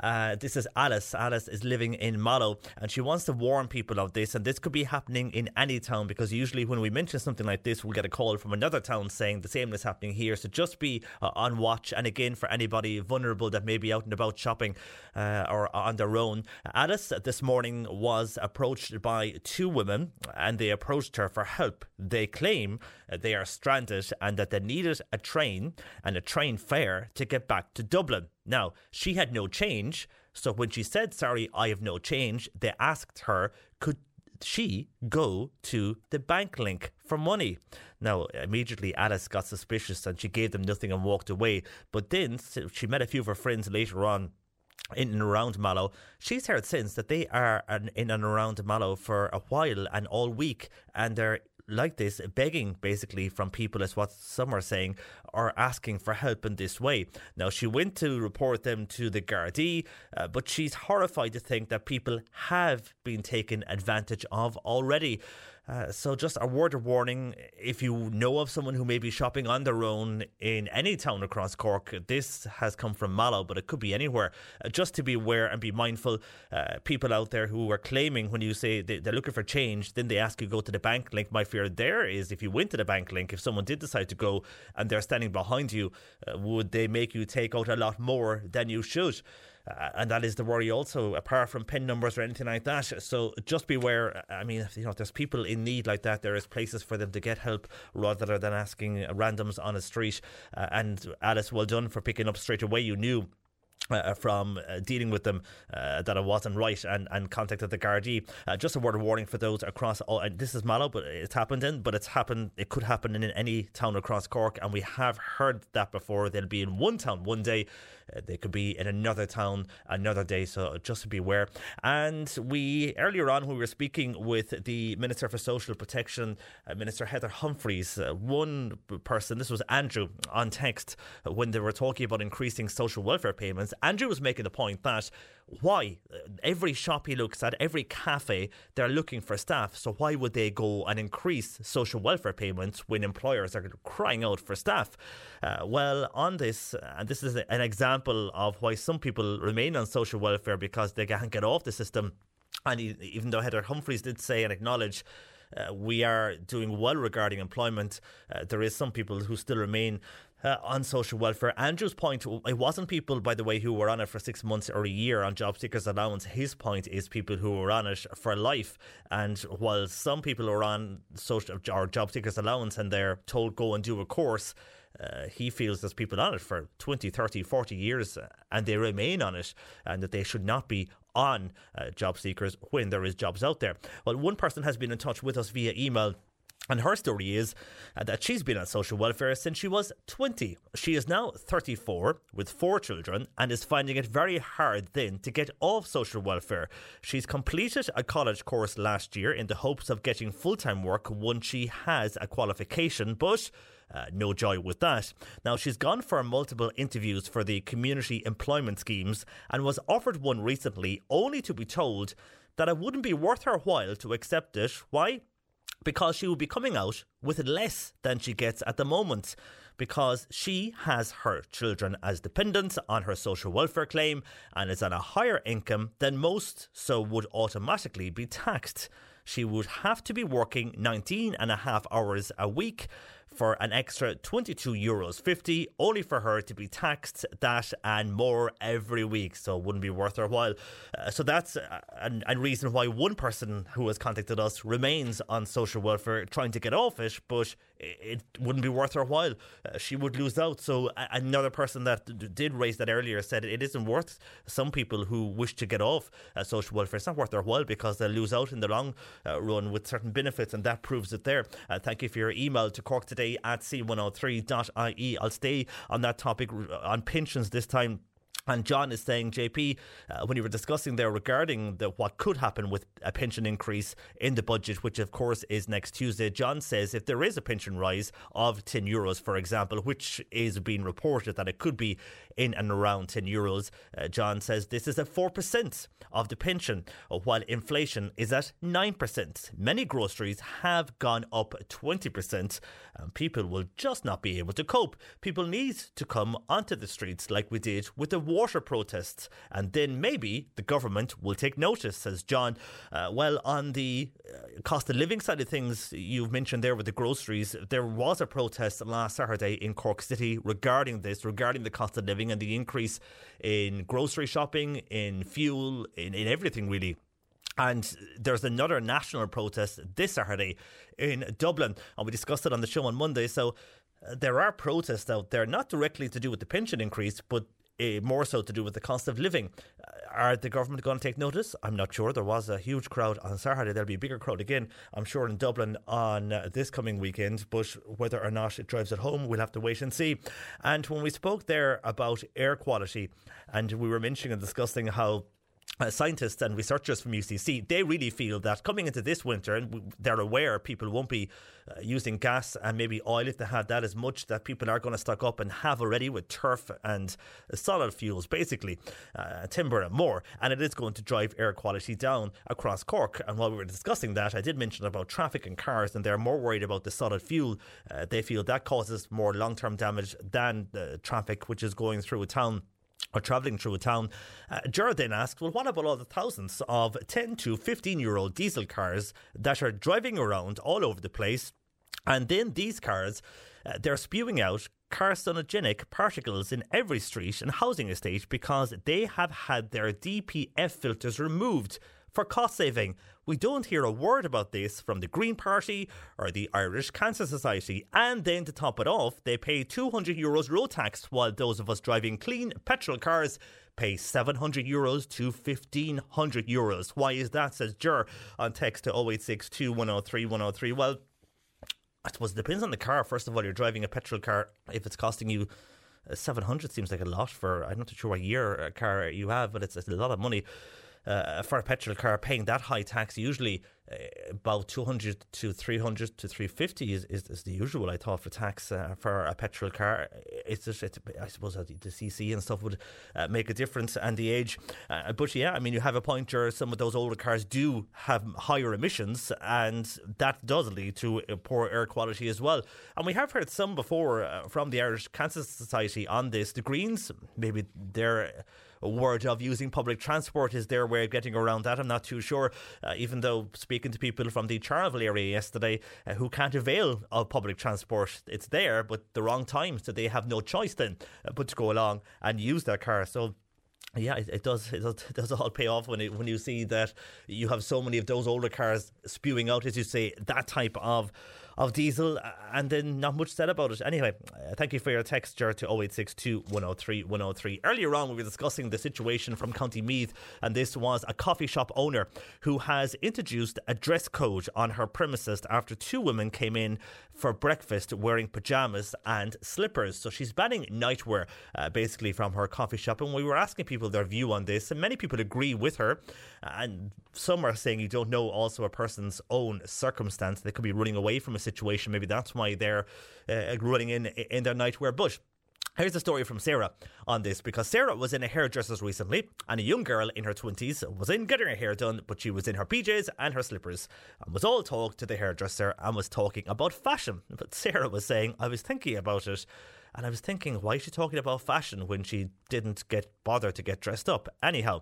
Uh, this is Alice. Alice is living in Mallow, and she wants to warn people of this, and this could be happening in any town, because usually when we mention something like this, we'll get a call from another town saying the same is happening here. So just be uh, on watch. And again, for anybody vulnerable that may be out and about shopping uh, or on their own, Alice this morning was approached by two women, and they approached her for help. They claim they are stranded and that they needed a train and a train fare to get back to Dublin. Now, she had no change, so when she said, sorry, I have no change, they asked her, could she go to the bank link for money? Now, immediately Alice got suspicious and she gave them nothing and walked away. But then she met a few of her friends later on in and around Mallow. She's heard since that they are in and around Mallow for a while and all week, and they're like this, begging basically from people, is what some are saying, or asking for help in this way. Now, she went to report them to the Gardaí, uh, but she's horrified to think that people have been taken advantage of already. Uh, so just a word of warning, if you know of someone who may be shopping on their own in any town across Cork, this has come from Mallow, but it could be anywhere, uh, just to be aware and be mindful. Uh, people out there who are claiming, when you say they, they're looking for change, then they ask you to go to the bank link. My fear there is, if you went to the bank link, if someone did decide to go and they're standing behind you, uh, would they make you take out a lot more than you should? Uh, and that is the worry also, apart from PIN numbers or anything like that. So just beware. I mean, you know, if there's people in need like that, there is places for them to get help rather than asking randoms on a street. Uh, and Alice, well done for picking up straight away. You knew Uh, from uh, dealing with them uh, that I wasn't right, and, and contacted the Gardaí. Uh, just a word of warning for those across all, and this is Mallow, but it's happened in but it's happened it could happen in any town across Cork, and we have heard that before. They'll be in one town one day, uh, they could be in another town another day, so just beware. And we earlier on when we were speaking with the Minister for Social Protection, uh, Minister Heather Humphreys, uh, one person, this was Andrew on text, uh, when they were talking about increasing social welfare payments, Andrew was making the point that why every shop he looks at, every cafe, they're looking for staff. So why would they go and increase social welfare payments when employers are crying out for staff? Uh, well, on this, and this is an example of why some people remain on social welfare because they can't get off the system. And even though Heather Humphreys did say and acknowledge Uh, we are doing well regarding employment, uh, there is some people who still remain uh, on social welfare. Andrew's point, it wasn't people, by the way, who were on it for six months or a year on job seekers allowance. His point is people who were on it for life. And while some people are on social or job seekers allowance and they're told go and do a course, Uh, he feels there's people on it for twenty, thirty, forty years and they remain on it, and that they should not be on uh, job seekers when there is jobs out there. Well, one person has been in touch with us via email, and her story is uh, that she's been on social welfare since she was twenty. She is now thirty-four with four children and is finding it very hard then to get off social welfare. She's completed a college course last year in the hopes of getting full-time work once she has a qualification, but Uh, no joy with that. Now, she's gone for multiple interviews for the community employment schemes and was offered one recently, only to be told that it wouldn't be worth her while to accept it. Why? Because she will be coming out with less than she gets at the moment, because she has her children as dependents on her social welfare claim and is on a higher income than most, so would automatically be taxed. She would have to be working nineteen and a half hours a week for an extra twenty-two euros fifty, only for her to be taxed that and more every week. So it wouldn't be worth her while. Uh, so that's a, a reason why one person who has contacted us remains on social welfare, trying to get off it, but it wouldn't be worth her while. Uh, she would lose out. So another person that d- did raise that earlier said it isn't worth some people who wish to get off uh, social welfare. It's not worth their while because they'll lose out in the long uh, run with certain benefits, and that proves it there. Uh, thank you for your email to Cork Today at c one oh three dot i e. I'll stay on that topic on pensions this time. And John is saying, J P, uh, when you were discussing there regarding the, what could happen with a pension increase in the budget, which of course is next Tuesday, John says if there is a pension rise of ten euros, for example, which is being reported that it could be in and around ten euros, uh, John says this is at four percent of the pension, while inflation is at nine percent. Many groceries have gone up twenty percent, and people will just not be able to cope. People need to come onto the streets like we did with the water protests, and then maybe the government will take notice, says John. Uh, well, on the cost of living side of things, you've mentioned there with the groceries, there was a protest last Saturday in Cork City regarding this, regarding the cost of living and the increase in grocery shopping, in fuel, in, in everything really. And there's another national protest this Saturday in Dublin, and we discussed it on the show on Monday. So uh, there are protests out there, not directly to do with the pension increase, but Uh, more so to do with the cost of living. Uh, are the government going to take notice? I'm not sure. There was a huge crowd on Saturday. There'll be a bigger crowd again, I'm sure, in Dublin on uh, this coming weekend. But whether or not it drives it home, we'll have to wait and see. And when we spoke there about air quality, and we were mentioning and discussing how Uh, scientists and researchers from U C C, they really feel that coming into this winter, and they're aware people won't be uh, using gas and maybe oil if they had that as much, that people are going to stock up and have already with turf and solid fuels, basically, uh, timber and more. And it is going to drive air quality down across Cork. And while we were discussing that, I did mention about traffic and cars, and they're more worried about the solid fuel. Uh, they feel that causes more long-term damage than the traffic which is going through a town or travelling through a town. Uh, Gerard then asked, well, what about all the thousands of ten to fifteen-year-old diesel cars that are driving around all over the place? And then these cars, uh, they're spewing out carcinogenic particles in every street and housing estate because they have had their D P F filters removed for cost saving. We don't hear a word about this from the Green Party or the Irish Cancer Society. And then to top it off, they pay two hundred euros road tax while those of us driving clean petrol cars pay seven hundred euros to fifteen hundred euros. Why is that, says Ger on text to oh eight six two, one oh three, one oh three. Well, I suppose it depends on the car. First of all, you're driving a petrol car. If it's costing you seven hundred, seems like a lot for, I'm not too sure what year a car you have, but it's, it's a lot of money. Uh, for a petrol car, paying that high tax, usually uh, about two hundred to three hundred to three fifty is, is, is the usual, I thought, for tax uh, for a petrol car. It's just, it's, I suppose, the C C and stuff would uh, make a difference, and the age. Uh, but yeah, I mean, you have a point where some of those older cars do have higher emissions, and that does lead to poor air quality as well. And we have heard some before uh, from the Irish Cancer Society on this. The Greens, maybe they're... word of using public transport is their way of getting around that. I'm not too sure, uh, even though speaking to people from the Charleville area yesterday uh, who can't avail of public transport, it's there, but the wrong time, so they have no choice then uh, but to go along and use their car. So yeah, it, it does it does, it does all pay off when, it, when you see that you have so many of those older cars spewing out, as you say, that type of of diesel, and then not much said about it. Anyway, uh, thank you for your text, Ger, to oh eight six two, one oh three, one oh three. Earlier on, we were discussing the situation from County Meath, and this was a coffee shop owner who has introduced a dress code on her premises after two women came in for breakfast wearing pyjamas and slippers. So she's banning nightwear, uh, basically, from her coffee shop, and we were asking people their view on this, and many people agree with her, and some are saying you don't know also a person's own circumstance. They could be running away from a situation. Maybe that's why they're uh, running in in their nightwear. But here's a story from Sarah on this, because Sarah was in a hairdresser's recently, and a young girl in her twenties was in getting her hair done, but she was in her P Js and her slippers and was all talk to the hairdresser and was talking about fashion. But Sarah was saying, I was thinking about it, and I was thinking, why is she talking about fashion when she didn't get bothered to get dressed up? Anyhow,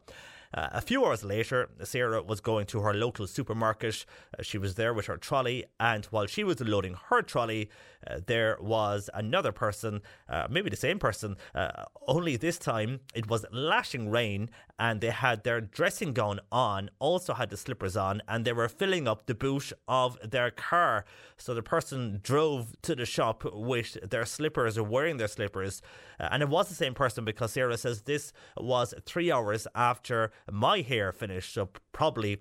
Uh, a few hours later, Sarah was going to her local supermarket. Uh, she was there with her trolley, and while she was loading her trolley, uh, there was another person, uh, maybe the same person, uh, only this time it was lashing rain, and they had their dressing gown on, also had the slippers on, and they were filling up the boot of their car. So the person drove to the shop with their slippers, or wearing their slippers, uh, and it was the same person, because Sarah says this was three hours after my hair finished, so probably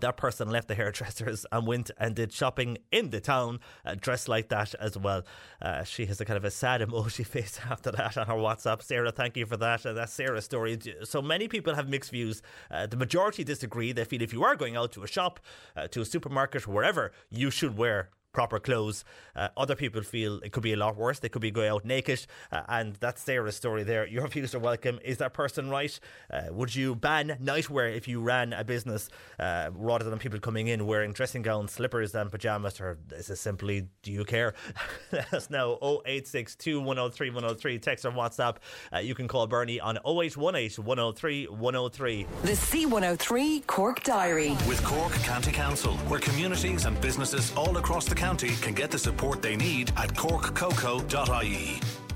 that person left the hairdressers and went and did shopping in the town, uh, dressed like that as well. Uh, she has a kind of a sad emoji face after that on her WhatsApp. Sarah, thank you for that. And that's Sarah's story. So many people have mixed views. Uh, the majority disagree. They feel if you are going out to a shop, uh, to a supermarket, wherever, you should wear proper clothes. Uh, other people feel it could be a lot worse. They could be going out naked. Uh, and that's Sarah's story there. Your views are welcome. Is that person right? Uh, would you ban nightwear if you ran a business uh, rather than people coming in wearing dressing gowns, slippers and pyjamas? Or is it simply, do you care? Let us know. oh eight six two, one oh three, one oh three. Text or WhatsApp. Uh, you can call Bernie on oh eight one eight, one oh three, one oh three. The C one oh three Cork Diary. With Cork County Council, where communities and businesses all across the country County can get the support they need at cork coco dot I E.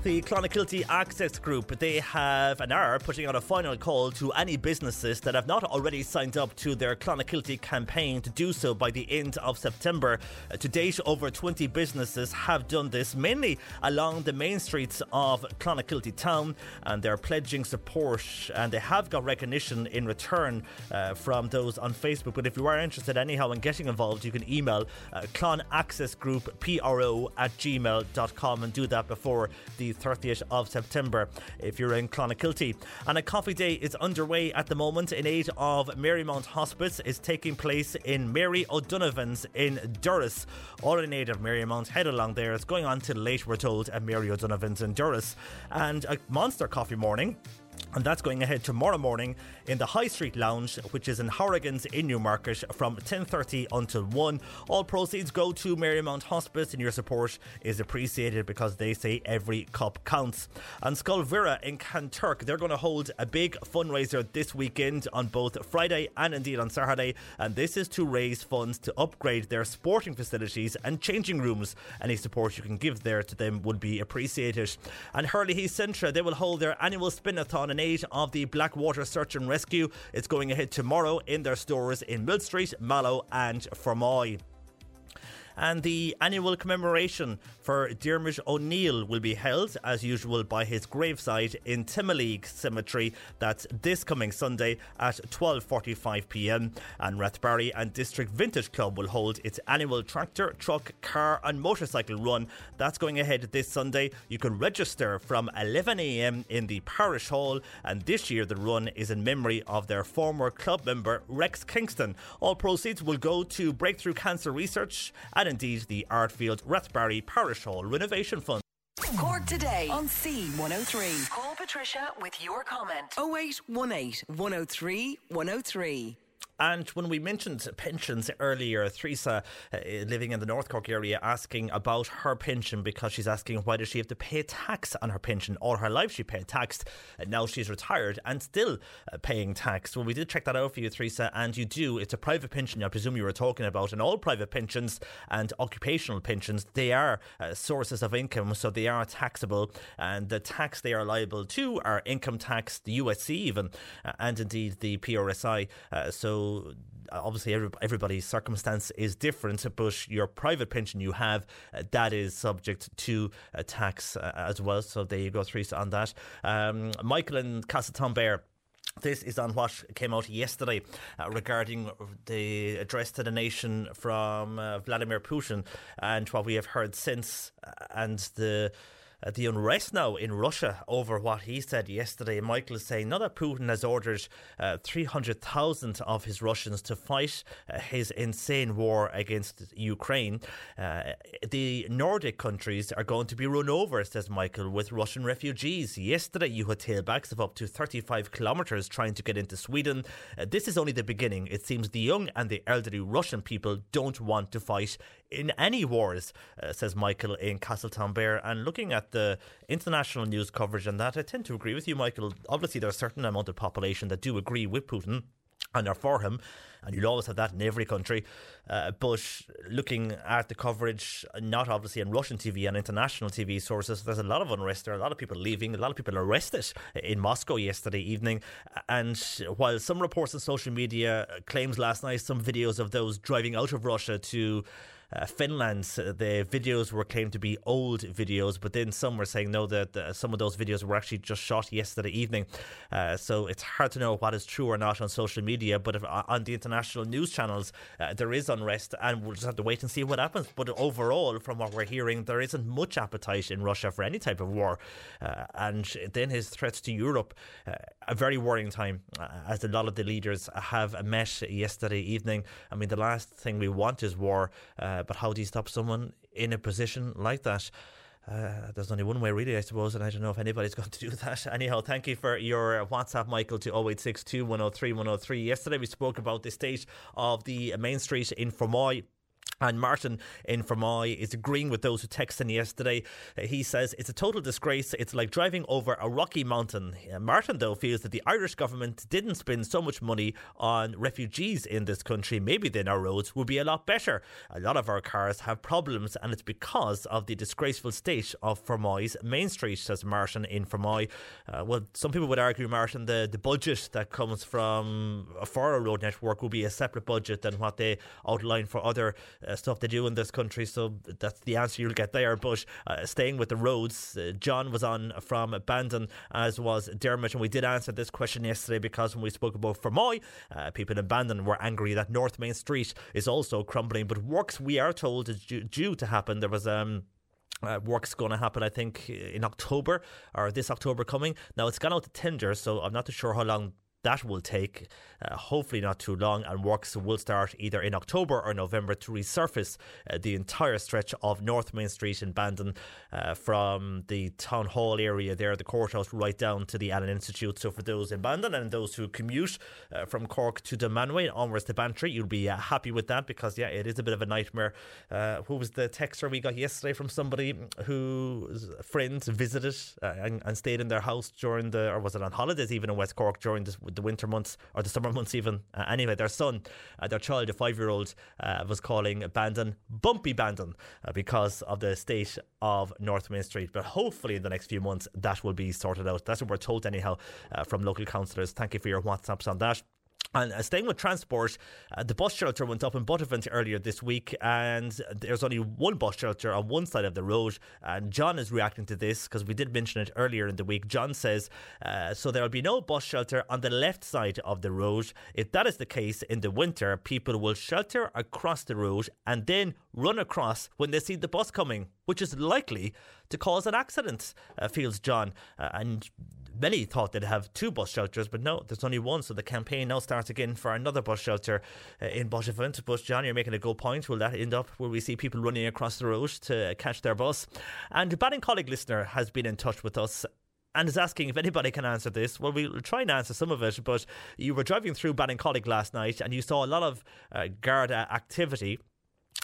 The Clonakilty Access Group, they have an hour putting out a final call to any businesses that have not already signed up to their Clonakilty campaign to do so by the end of September. To date, over twenty businesses have done this, mainly along the main streets of Clonakilty town, and they're pledging support, and they have got recognition in return uh, from those on Facebook. But if you are interested anyhow in getting involved, you can email uh, clonaccessgroup pro at gmail dot com and do that before the thirtieth of September if you're in Clonakilty. And a coffee day is underway at the moment in aid of Marymount Hospice. It's taking place in Mary O'Donovan's in Durris, all in aid of Marymount. Head along there. It's going on till late, we're told, at Mary O'Donovan's in Durris. And a monster coffee morning, and that's going ahead tomorrow morning in the High Street Lounge, which is in Horrigan's in Newmarket, from ten thirty until one. All proceeds go to Marymount Hospice, and your support is appreciated, because they say every cup counts. And Sculvira in Kanturk, they're going to hold a big fundraiser this weekend on both Friday and indeed on Saturday, and this is to raise funds to upgrade their sporting facilities and changing rooms. Any support you can give there to them would be appreciated. And Hurleyheath Centra, they will hold their annual spin-a-thon in aid of the Blackwater Search and Rescue. It's going ahead tomorrow in their stores in Mill Street, Mallow and Fermoy. and the annual commemoration for Diarmuid O'Neill will be held, as usual, by his gravesite in Timaleague Cemetery. That's this coming Sunday at twelve forty-five p.m. And Rathbarry and District Vintage Club will hold its annual tractor, truck, car and motorcycle run. That's going ahead this Sunday. You can register from eleven a.m. in the Parish Hall, and this year the run is in memory of their former club member Rex Kingston. All proceeds will go to Breakthrough Cancer Research and indeed the Artfield Rathbarry Parish Hall Renovation Fund. Cork Today on C one oh three. Call Patricia with your comment. oh eight one eight, one oh three, one oh three. And when we mentioned pensions earlier, Theresa, uh, living in the North Cork area, asking about her pension because she's asking why does she have to pay tax on her pension? All her life she paid tax, and now she's retired and still uh, paying tax. Well, we did check that out for you, Theresa, and you do. It's a private pension, I presume you were talking about, and all private pensions and occupational pensions, they are uh, sources of income, so they are taxable, and the tax they are liable to are income tax, the U S C even, uh, and indeed the P R S I. Uh, so obviously every, everybody's circumstance is different, but your private pension you have, uh, that is subject to uh, tax uh, as well. So there you go, Theresa, on that. Um, Michael in Castleton-Bear. This is on what came out yesterday uh, regarding the address to the nation from uh, Vladimir Putin and what we have heard since, and the Uh, the unrest now in Russia over what he said yesterday. Michael is saying now that Putin has ordered uh, three hundred thousand of his Russians to fight uh, his insane war against Ukraine. Uh, the Nordic countries are going to be run over, says Michael, with Russian refugees. Yesterday you had tailbacks of up to thirty-five kilometres trying to get into Sweden. Uh, this is only the beginning. It seems the young and the elderly Russian people don't want to fight in any wars, uh, says Michael in Castleton-Bear. And looking at the international news coverage on that, I tend to agree with you, Michael. Obviously there's a certain amount of population that do agree with Putin and are for him, and you'll always have that in every country, uh, but looking at the coverage, not obviously on Russian T V and international T V sources, there's a lot of unrest there, a lot of people leaving, a lot of people arrested in Moscow yesterday evening. And while some reports on social media claims last night some videos of those driving out of Russia to Uh, Finland, the videos were claimed to be old videos, but then some were saying no, that uh, some of those videos were actually just shot yesterday evening. Uh, so it's hard to know what is true or not on social media, but if, uh, on the international news channels, uh, there is unrest, and we'll just have to wait and see what happens. But overall, from what we're hearing, there isn't much appetite in Russia for any type of war. Uh, and then his threats to Europe, uh, a very worrying time, uh, as a lot of the leaders have met yesterday evening. I mean, the last thing we want is war, uh, but how do you stop someone in a position like that? Uh, there's only one way, really, I suppose, and I don't know if anybody's going to do that. Anyhow, thank you for your WhatsApp, Michael, to oh eight six two, one oh three, one oh three. Yesterday we spoke about the state of the main street in Fermoy, and Martin in Fermoy is agreeing with those who texted in yesterday. He says, it's a total disgrace. It's like driving over a rocky mountain. Martin, though, feels that the Irish government didn't spend so much money on refugees in this country. Maybe then our roads would be a lot better. A lot of our cars have problems, and it's because of the disgraceful state of Fermoy's main street, says Martin in Fermoy. Uh, well, some people would argue, Martin, the, the budget that comes from for a road network will be a separate budget than what they outline for other Uh, stuff they do in this country, so that's the answer you'll get there. But uh, staying with the roads, uh, John was on from Bandon, as was Dermot, and we did answer this question yesterday because when we spoke about Fermoy, uh, people in Bandon were angry that North Main Street is also crumbling, but works, we are told, is due, due to happen. There was um Uh, work's going to happen, I think, in October, or this October coming. Now it's gone out to tender, so I'm not too sure how long that will take, uh, hopefully not too long, and works will start either in October or November to resurface uh, the entire stretch of North Main Street in Bandon, uh, from the town hall area there, the courthouse, right down to the Allen Institute. So for those in Bandon and those who commute uh, from Cork to the Manway and onwards to Bantry, you'll be uh, happy with that, because yeah, it is a bit of a nightmare. Uh, who was the texter we got yesterday from somebody whose friends visited uh, and, and stayed in their house during the, or was it on holidays even in West Cork during this the winter months or the summer months even, uh, anyway, their son, uh, their child, a five-year-old, uh, was calling Bandon bumpy Bandon uh, because of the state of North Main Street. But hopefully in the next few months that will be sorted out. That's what we're told anyhow, uh, from local councillors. Thank you for your WhatsApps on that. And uh, staying with transport, uh, the bus shelter went up in Butterfint earlier this week, and there's only one bus shelter on one side of the road, and John is reacting to this because we did mention it earlier in the week. John says, uh, so there will be no bus shelter on the left side of the road. If that is the case in the winter, people will shelter across the road and then run across when they see the bus coming, which is likely to cause an accident, uh, feels John. Uh, and many thought they'd have two bus shelters, but no, there's only one. So the campaign now starts again for another bus shelter uh, in Butterfint. But John, you're making a good point. Will that end up where we see people running across the road to catch their bus? And Ballincollig listener has been in touch with us and is asking if anybody can answer this. Well, we'll try and answer some of it, but you were driving through Ballincollig last night and you saw a lot of uh, Garda activity.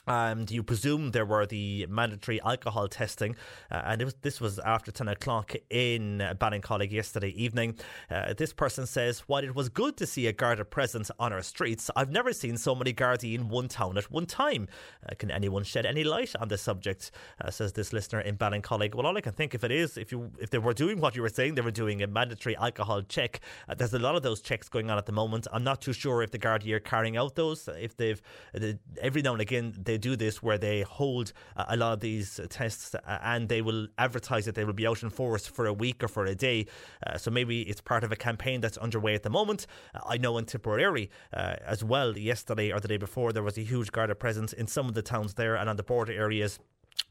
And you presume there were the mandatory alcohol testing, uh, and it was, this was after ten o'clock in Ballincollig yesterday evening. Uh, this person says, while it was good to see a Garda presence on our streets, I've never seen so many Gardaí in one town at one time. Uh, can anyone shed any light on this subject, uh, says this listener in Ballincollig. Well, all I can think if it is, if you if they were doing what you were saying, they were doing a mandatory alcohol check. Uh, there's a lot of those checks going on at the moment. I'm not too sure if the Gardaí are carrying out those. If they've, they, every now and again, they do this where they hold uh, a lot of these uh, tests uh, and they will advertise that they will be out in force for a week or for a day. Uh, so maybe it's part of a campaign that's underway at the moment. Uh, I know in Tipperary uh, as well, yesterday or the day before, there was a huge Garda presence in some of the towns there and on the border areas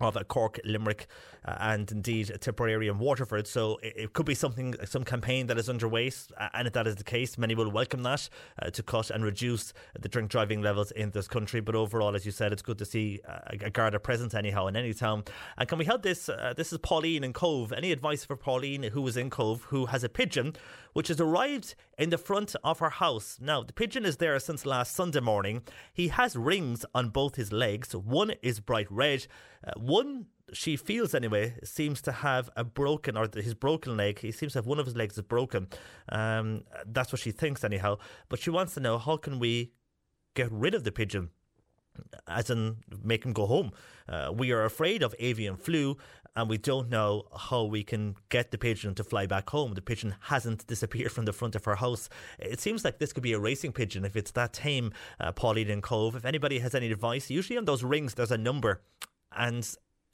of Cork, Limerick uh, and indeed Tipperary and Waterford. So it, it could be something, some campaign that is underway, and if that is the case, many will welcome that uh, to cut and reduce the drink driving levels in this country. But overall, as you said, it's good to see uh, a Garda presence anyhow in any town. And can we help this? Uh, this is Pauline in Cove. Any advice for Pauline, who was in Cove, who has a pigeon which has arrived in the front of her house? Now, the pigeon is there since last Sunday morning. He has rings on both his legs. One is bright red. Uh, One, she feels anyway, seems to have a broken, or his broken leg. He seems to have one of his legs is broken. Um, that's what she thinks anyhow. But she wants to know, how can we get rid of the pigeon? As in, make him go home. Uh, we are afraid of avian flu, and we don't know how we can get the pigeon to fly back home. The pigeon hasn't disappeared from the front of her house. It seems like this could be a racing pigeon if it's that tame, uh, Pauline in Cove. If anybody has any advice, usually on those rings there's a number. And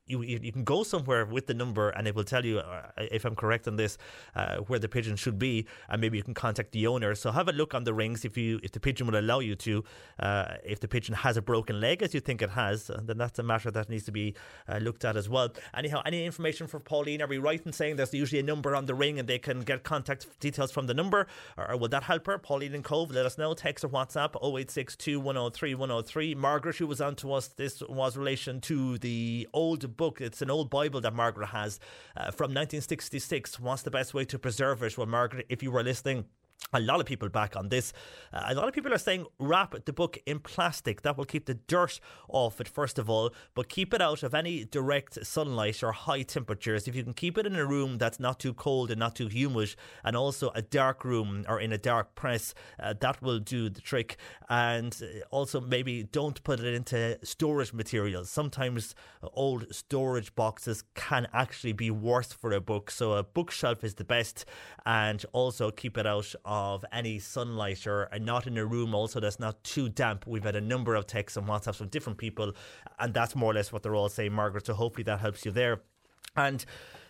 you you can go somewhere with the number and it will tell you, uh, if I'm correct on this, uh, where the pigeon should be, and maybe you can contact the owner. So have a look on the rings if you if the pigeon will allow you to. Uh, if the pigeon has a broken leg, as you think it has, then that's a matter that needs to be uh, looked at as well. Anyhow, any information for Pauline? Are we right in saying there's usually a number on the ring and they can get contact details from the number? Or would that help her? Pauline in Cove, let us know. Text or WhatsApp oh eight six two, one oh three, one oh three. Margaret, who was on to us, this was relation to the old book. It's an old Bible that Margaret has uh, from nineteen sixty-six. What's the best way to preserve it? Well, Margaret, if you were listening, a lot of people back on this. Uh, a lot of people are saying wrap the book in plastic. That will keep the dirt off it, first of all, but keep it out of any direct sunlight or high temperatures. If you can keep it in a room that's not too cold and not too humid, and also a dark room or in a dark press, uh, that will do the trick. And also maybe don't put it into storage materials. Sometimes old storage boxes can actually be worse for a book. So a bookshelf is the best, and also keep it out of any sunlight, or and not in a room also that's not too damp. We've had a number of texts and WhatsApps from different people, and that's more or less what they're all saying, Margaret, so hopefully that helps you there. And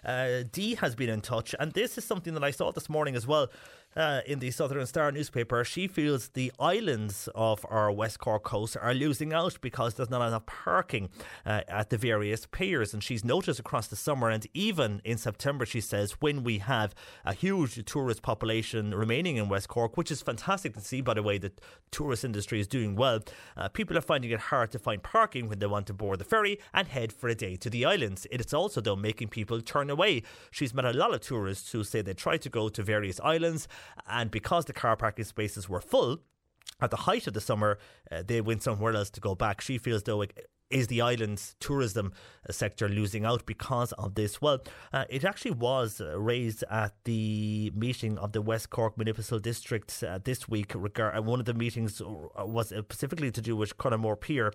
uh, Dee has been in touch, and this is something that I saw this morning as well uh, in the Southern Star newspaper. She feels the islands of our West Cork coast are losing out because there's not enough parking uh, at the various piers, and she's noticed across the summer and even in September, she says, when we have a huge tourist population remaining in West Cork, which is fantastic to see, by the way, that tourist industry is doing well. Uh, people are finding it hard to find parking when they want to board the ferry and head for a day to the islands. It's also, though, making Making people turn away. She's met a lot of tourists who say they try to go to various islands, and because the car parking spaces were full at the height of the summer, uh, they went somewhere else to go back. She feels, though, it is the island's tourism sector losing out because of this? Well, uh, it actually was raised at the meeting of the West Cork Municipal District uh, this week. Regard- one of the meetings was specifically to do with Cunamore Pier,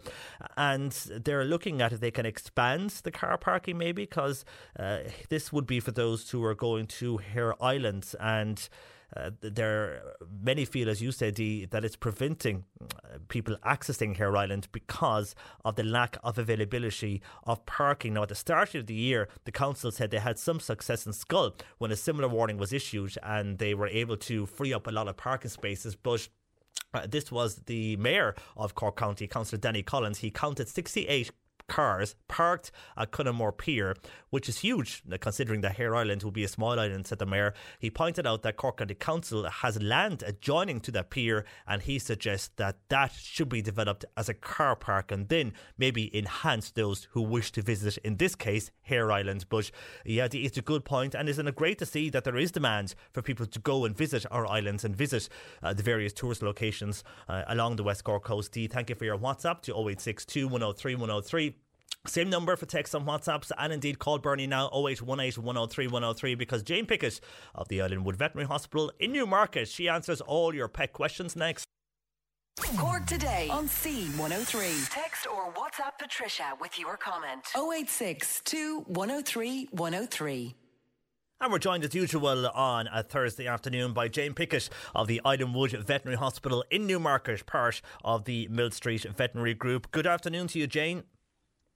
and they're looking at if they can expand the car parking maybe, because uh, this would be for those who are going to Hare Islands, and uh, there are many feel, as you said, Dee, that it's preventing people accessing Hare Island because of the lack of availability of parking. Now, at the start of the year, the council said they had some success in Skull when a similar warning was issued and they were able to free up a lot of parking spaces, but Uh, this was the mayor of Cork County, Councillor Danny Collins. He counted sixty-eight cars parked at Cunamore Pier, which is huge considering that Hare Island will be a small island, said the mayor. He pointed out that Cork County Council has land adjoining to that pier, and he suggests that that should be developed as a car park and then maybe enhance those who wish to visit, in this case, Hare Island. But yeah, it's a good point, and isn't it great to see that there is demand for people to go and visit our islands and visit uh, the various tourist locations uh, along the West Cork coast. Dee, thank you for your WhatsApp to oh eight six two, one oh three, one oh three. Same number for text on WhatsApps, and indeed call Bernie now, oh eight one eight, one oh three, one oh three, because Jane Pickett of the Islandwood Veterinary Hospital in Newmarket, she answers all your pet questions next. Cork Today on C one oh three. Text or WhatsApp Patricia with your comment. oh eight six two, one oh three, one oh three. And we're joined as usual on a Thursday afternoon by Jane Pickett of the Islandwood Veterinary Hospital in Newmarket, part of the Mill Street Veterinary Group. Good afternoon to you, Jane.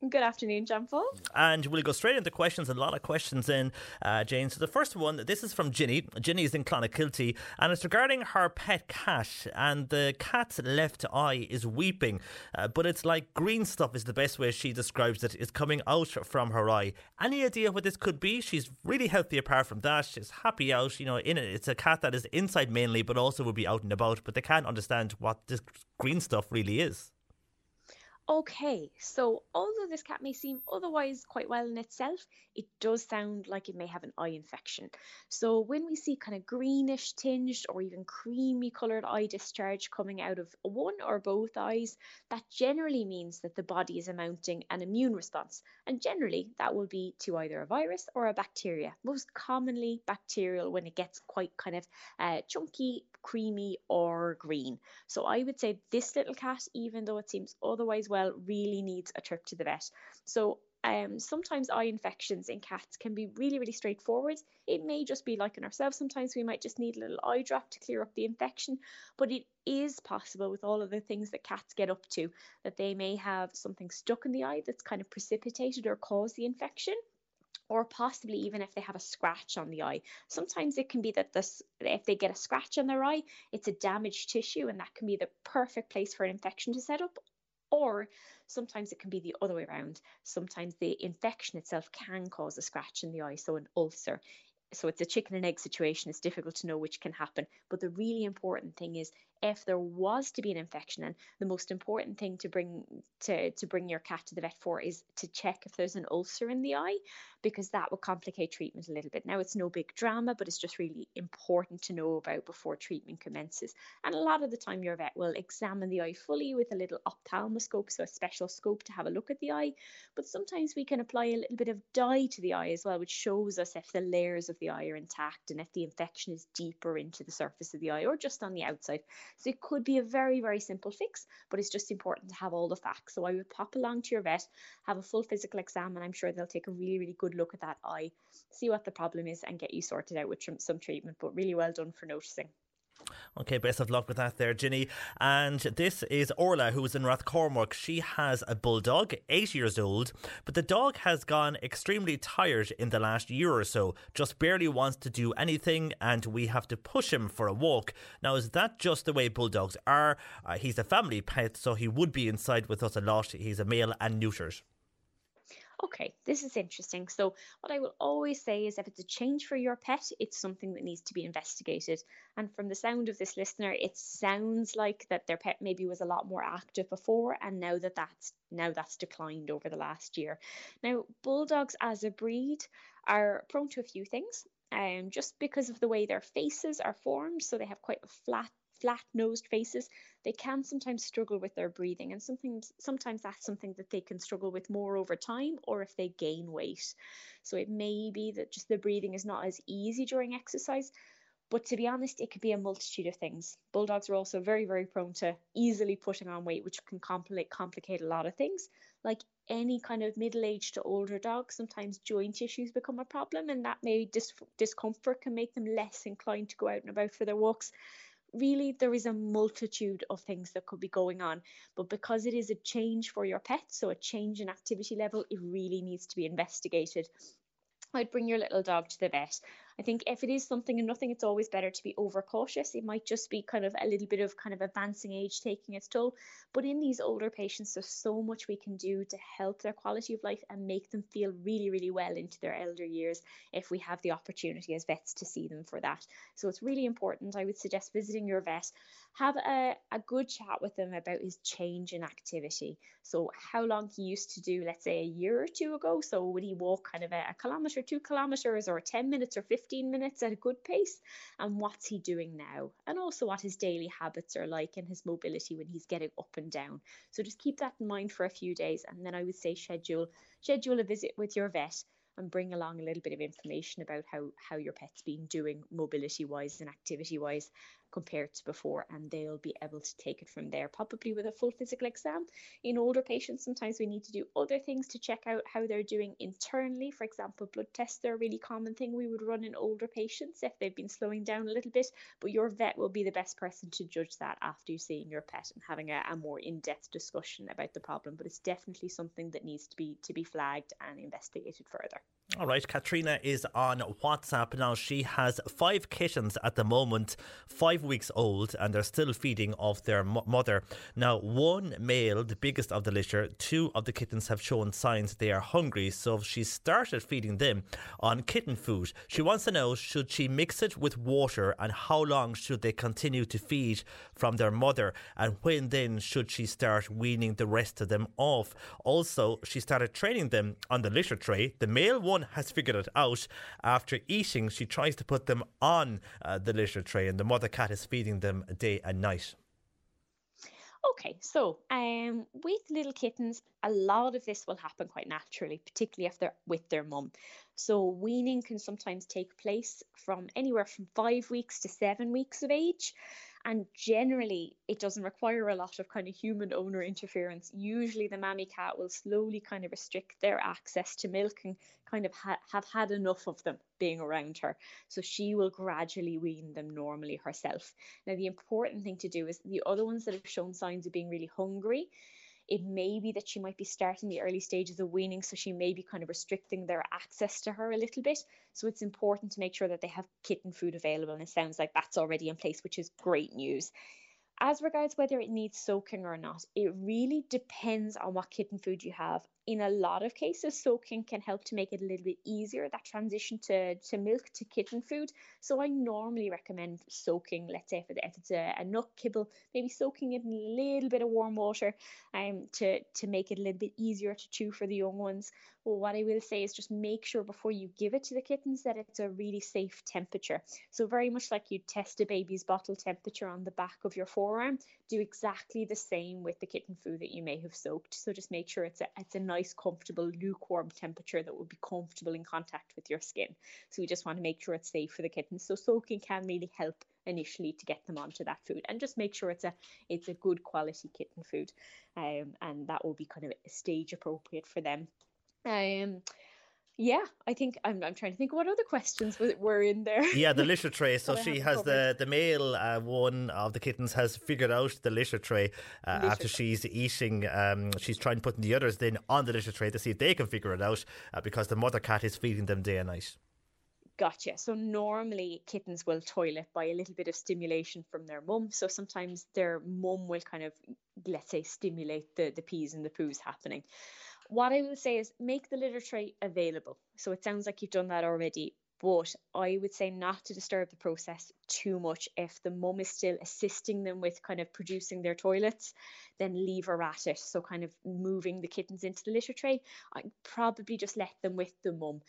Good afternoon, Jamful. And we'll go straight into questions, a lot of questions in, uh, Jane. So the first one, this is from Ginny. Ginny is in Clonakilty, and it's regarding her pet cat, and the cat's left eye is weeping, uh, but it's like green stuff is the best way she describes it. It's coming out from her eye. Any idea what this could be? She's really healthy apart from that. She's happy out, you know, in it. It's a cat that is inside mainly, but also will be out and about, but they can't understand what this green stuff really is. Okay, so although this cat may seem otherwise quite well in itself, it does sound like it may have an eye infection. So when we see kind of greenish tinged or even creamy coloured eye discharge coming out of one or both eyes, that generally means that the body is mounting an immune response. And generally that will be to either a virus or a bacteria, most commonly bacterial when it gets quite kind of uh, chunky, creamy or green. So I would say this little cat, even though it seems otherwise well, really needs a trip to the vet. So um, sometimes eye infections in cats can be really, really straightforward. It may just be like in ourselves. Sometimes we might just need a little eye drop to clear up the infection, but it is possible with all of the things that cats get up to that they may have something stuck in the eye that's kind of precipitated or caused the infection. Or possibly even if they have a scratch on the eye. Sometimes it can be that this, if they get a scratch on their eye, it's a damaged tissue, and that can be the perfect place for an infection to set up. Or sometimes it can be the other way around. Sometimes the infection itself can cause a scratch in the eye, so an ulcer. So it's a chicken and egg situation. It's difficult to know which can happen. But the really important thing is, if there was to be an infection, and the most important thing to bring to, to bring your cat to the vet for is to check if there's an ulcer in the eye, because that will complicate treatment a little bit. Now, it's no big drama, but it's just really important to know about before treatment commences. And a lot of the time your vet will examine the eye fully with a little ophthalmoscope, so a special scope to have a look at the eye. But sometimes we can apply a little bit of dye to the eye as well, which shows us if the layers of the eye are intact and if the infection is deeper into the surface of the eye or just on the outside. So it could be a very, very simple fix, but it's just important to have all the facts. So I would pop along to your vet, have a full physical exam, and I'm sure they'll take a really, really good look at that eye, see what the problem is and get you sorted out with some treatment. But really well done for noticing. Okay, best of luck with that there, Ginny. And this is Orla, who is in Rathcormac. She has a bulldog, eight years old, but the dog has gone extremely tired in the last year or so, just barely wants to do anything, and we have to push him for a walk. Now, is that just the way bulldogs are? Uh, he's a family pet, so he would be inside with us a lot. He's a male and neutered. Okay, this is interesting. So what I will always say is if it's a change for your pet, it's something that needs to be investigated. And from the sound of this listener, it sounds like that their pet maybe was a lot more active before, and now that that's now that's declined over the last year. Now, bulldogs as a breed are prone to a few things, um, just because of the way their faces are formed. So they have quite a flat flat-nosed faces, they can sometimes struggle with their breathing, and sometimes, sometimes that's something that they can struggle with more over time or if they gain weight. So it may be that just the breathing is not as easy during exercise, but to be honest, it could be a multitude of things. Bulldogs are also very, very prone to easily putting on weight, which can complicate, complicate a lot of things, like any kind of middle-aged to older dogs, sometimes joint issues become a problem, and that may dis- discomfort can make them less inclined to go out and about for their walks. Really, there is a multitude of things that could be going on, but because it is a change for your pet, so a change in activity level, it really needs to be investigated. I'd bring your little dog to the vet. I think if it is something and nothing, it's always better to be overcautious. It might just be kind of a little bit of kind of advancing age taking its toll. But in these older patients, there's so much we can do to help their quality of life and make them feel really, really well into their elder years if we have the opportunity as vets to see them for that. So it's really important. I would suggest visiting your vet. Have a, a good chat with them about his change in activity. So how long he used to do, let's say a year or two ago. So would he walk kind of a, a kilometre, two kilometres or ten minutes or fifteen minutes at a good pace, and what's he doing now, and also what his daily habits are like and his mobility when he's getting up and down. So just keep that in mind for a few days, and then I would say schedule schedule a visit with your vet and bring along a little bit of information about how how your pet's been doing mobility wise and activity wise compared to before, and they'll be able to take it from there, probably with a full physical exam. In older patients, sometimes we need to do other things to check out how they're doing internally. For example, blood tests are a really common thing we would run in older patients if they've been slowing down a little bit, but your vet will be the best person to judge that after you've seen your pet and having a, a more in-depth discussion about the problem. But it's definitely something that needs to be to be flagged and investigated further. All right, Katrina is on WhatsApp now. She has five kittens at the moment, five weeks old, and they're still feeding off their mo- mother. Now, one male, the biggest of the litter, two of the kittens have shown signs they are hungry, so she started feeding them on kitten food. She wants to know, should she mix it with water, and how long should they continue to feed from their mother, and when then should she start weaning the rest of them off? Also, she started training them on the litter tray. The male one has figured it out. After eating, she tries to put them on uh, the litter tray, and the mother cat is feeding them day and night. Okay, so um, with little kittens, a lot of this will happen quite naturally, particularly if they're with their mum. So weaning can sometimes take place from anywhere from five weeks to seven weeks of age. And generally, it doesn't require a lot of kind of human owner interference. Usually the mammy cat will slowly kind of restrict their access to milk and kind of ha- have had enough of them being around her. So she will gradually wean them normally herself. Now, the important thing to do is the other ones that have shown signs of being really hungry, it may be that she might be starting the early stages of weaning, so she may be kind of restricting their access to her a little bit. So it's important to make sure that they have kitten food available, and it sounds like that's already in place, which is great news. As regards whether it needs soaking or not, it really depends on what kitten food you have. In a lot of cases, soaking can help to make it a little bit easier, that transition to, to milk to kitten food. So I normally recommend soaking, let's say if, it, if it's a, a nut kibble, maybe soaking it in a little bit of warm water um, to, to make it a little bit easier to chew for the young ones. Well, what I will say is just make sure before you give it to the kittens that it's a really safe temperature. So very much like you test a baby's bottle temperature on the back of your forearm, do exactly the same with the kitten food that you may have soaked. So just make sure it's a, it's a nice, comfortable, lukewarm temperature that would be comfortable in contact with your skin. So we just want to make sure it's safe for the kittens. So soaking can really help initially to get them onto that food, and just make sure it's a it's a good quality kitten food, um, and that will be kind of stage appropriate for them. Um, Yeah, I think I'm, I'm trying to think what other questions were in there. Yeah, the litter tray. So she has the, the male uh, one of the kittens has figured out the litter tray uh, litter after tray. She's eating. Um, she's trying to put the others then on the litter tray to see if they can figure it out uh, because the mother cat is feeding them day and night. Gotcha. So normally kittens will toilet by a little bit of stimulation from their mum. So sometimes their mum will kind of, let's say, stimulate the, the pees and the poos happening. What I will say is make the litter tray available. So it sounds like you've done that already, but I would say not to disturb the process too much. If the mum is still assisting them with kind of producing their toilets, then leave her at it. So kind of moving the kittens into the litter tray, I'd probably just let them with the mum.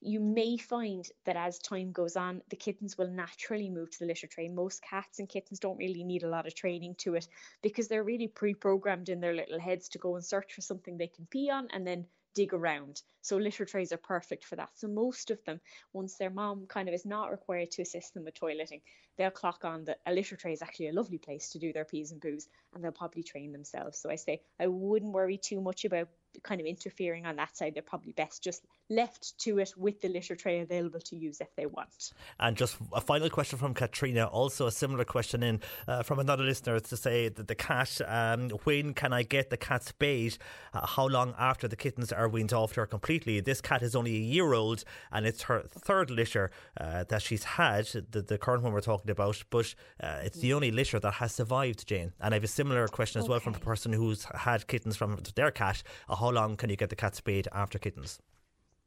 You may find that as time goes on, the kittens will naturally move to the litter tray. Most cats and kittens don't really need a lot of training to it because they're really pre-programmed in their little heads to go and search for something they can pee on and then dig around. So litter trays are perfect for that. So most of them, once their mom kind of is not required to assist them with toileting, they'll clock on that a litter tray is actually a lovely place to do their pees and poos, and they'll probably train themselves. So I say I wouldn't worry too much about kind of interfering on that side, they're probably best just left to it with the litter tray available to use if they want. And just a final question from Katrina, also a similar question in uh, from another listener to say that the cat, um, when can I get the cat's bait? Uh, how long after the kittens are weaned off her completely? This cat is only a year old and it's her third litter uh, that she's had, the, the current one we're talking about, but uh, it's the only litter that has survived, Jane. And I have a similar question as okay. well from a person who's had kittens from their cat. Uh, how long can you get the cat spayed after kittens?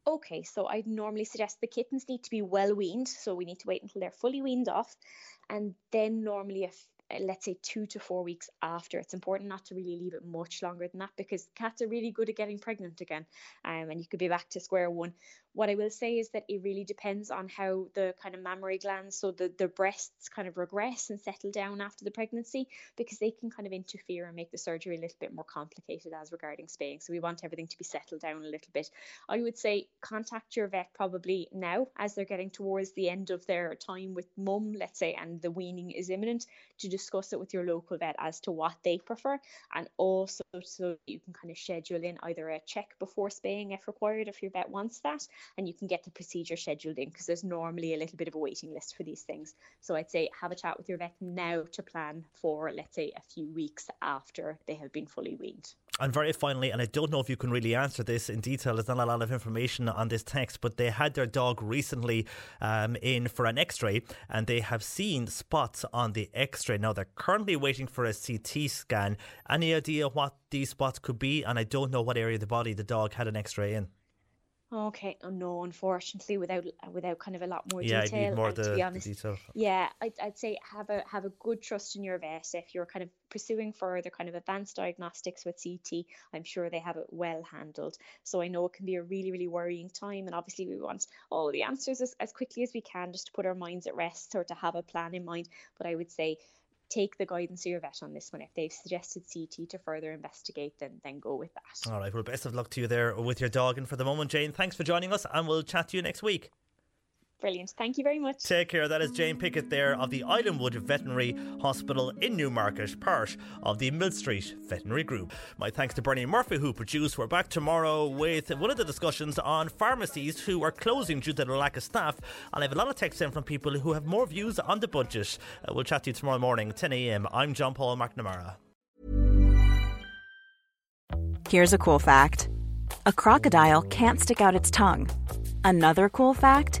Okay, so I'd normally suggest the kittens need to be well weaned, so we need to wait until they're fully weaned off, and then normally if let's say two to four weeks after. It's important not to really leave it much longer than that, because cats are really good at getting pregnant again, um, and you could be back to square one. What I will say is that it really depends on how the kind of mammary glands, so the, the breasts kind of regress and settle down after the pregnancy, because they can kind of interfere and make the surgery a little bit more complicated as regarding spaying. So we want everything to be settled down a little bit. I would say contact your vet probably now as they're getting towards the end of their time with mum, let's say, and the weaning is imminent, to discuss it with your local vet as to what they prefer, and also so you can kind of schedule in either a check before spaying if required if your vet wants that, and you can get the procedure scheduled in, because there's normally a little bit of a waiting list for these things. So I'd say have a chat with your vet now to plan for, let's say, a few weeks after they have been fully weaned. And very finally, and I don't know if you can really answer this in detail, there's not a lot of information on this text, but they had their dog recently um, in for an x-ray, and they have seen spots on the x-ray. Now they're currently waiting for a C T scan. Any idea what these spots could be? And I don't know what area of the body the dog had an x-ray in. Okay, oh, no, unfortunately, without without kind of a lot more yeah, detail. Yeah, I need more the, to be honest, the detail. Yeah, I'd, I'd say have a have a good trust in your vet. If you're kind of pursuing further kind of advanced diagnostics with C T, I'm sure they have it well handled. So I know it can be a really, really worrying time. And obviously we want all the answers as, as quickly as we can, just to put our minds at rest or to have a plan in mind. But I would say take the guidance of your vet on this one. If they've suggested C T to further investigate, then then go with that. All right, well, best of luck to you there with your dog. And for the moment, Jane, thanks for joining us, and we'll chat to you next week. Brilliant, thank you very much. Take care. That is Jane Pickett there of the Islandwood Veterinary Hospital in Newmarket, part of the Mill Street Veterinary Group. My thanks to Bernie Murphy, who produced. We're back tomorrow with one of the discussions on pharmacies who are closing due to the lack of staff, and I have a lot of texts in from people who have more views on the budget. Uh, we'll chat to you tomorrow morning, ten a.m. I'm John Paul McNamara. Here's a cool fact. A crocodile can't stick out its tongue. Another cool fact: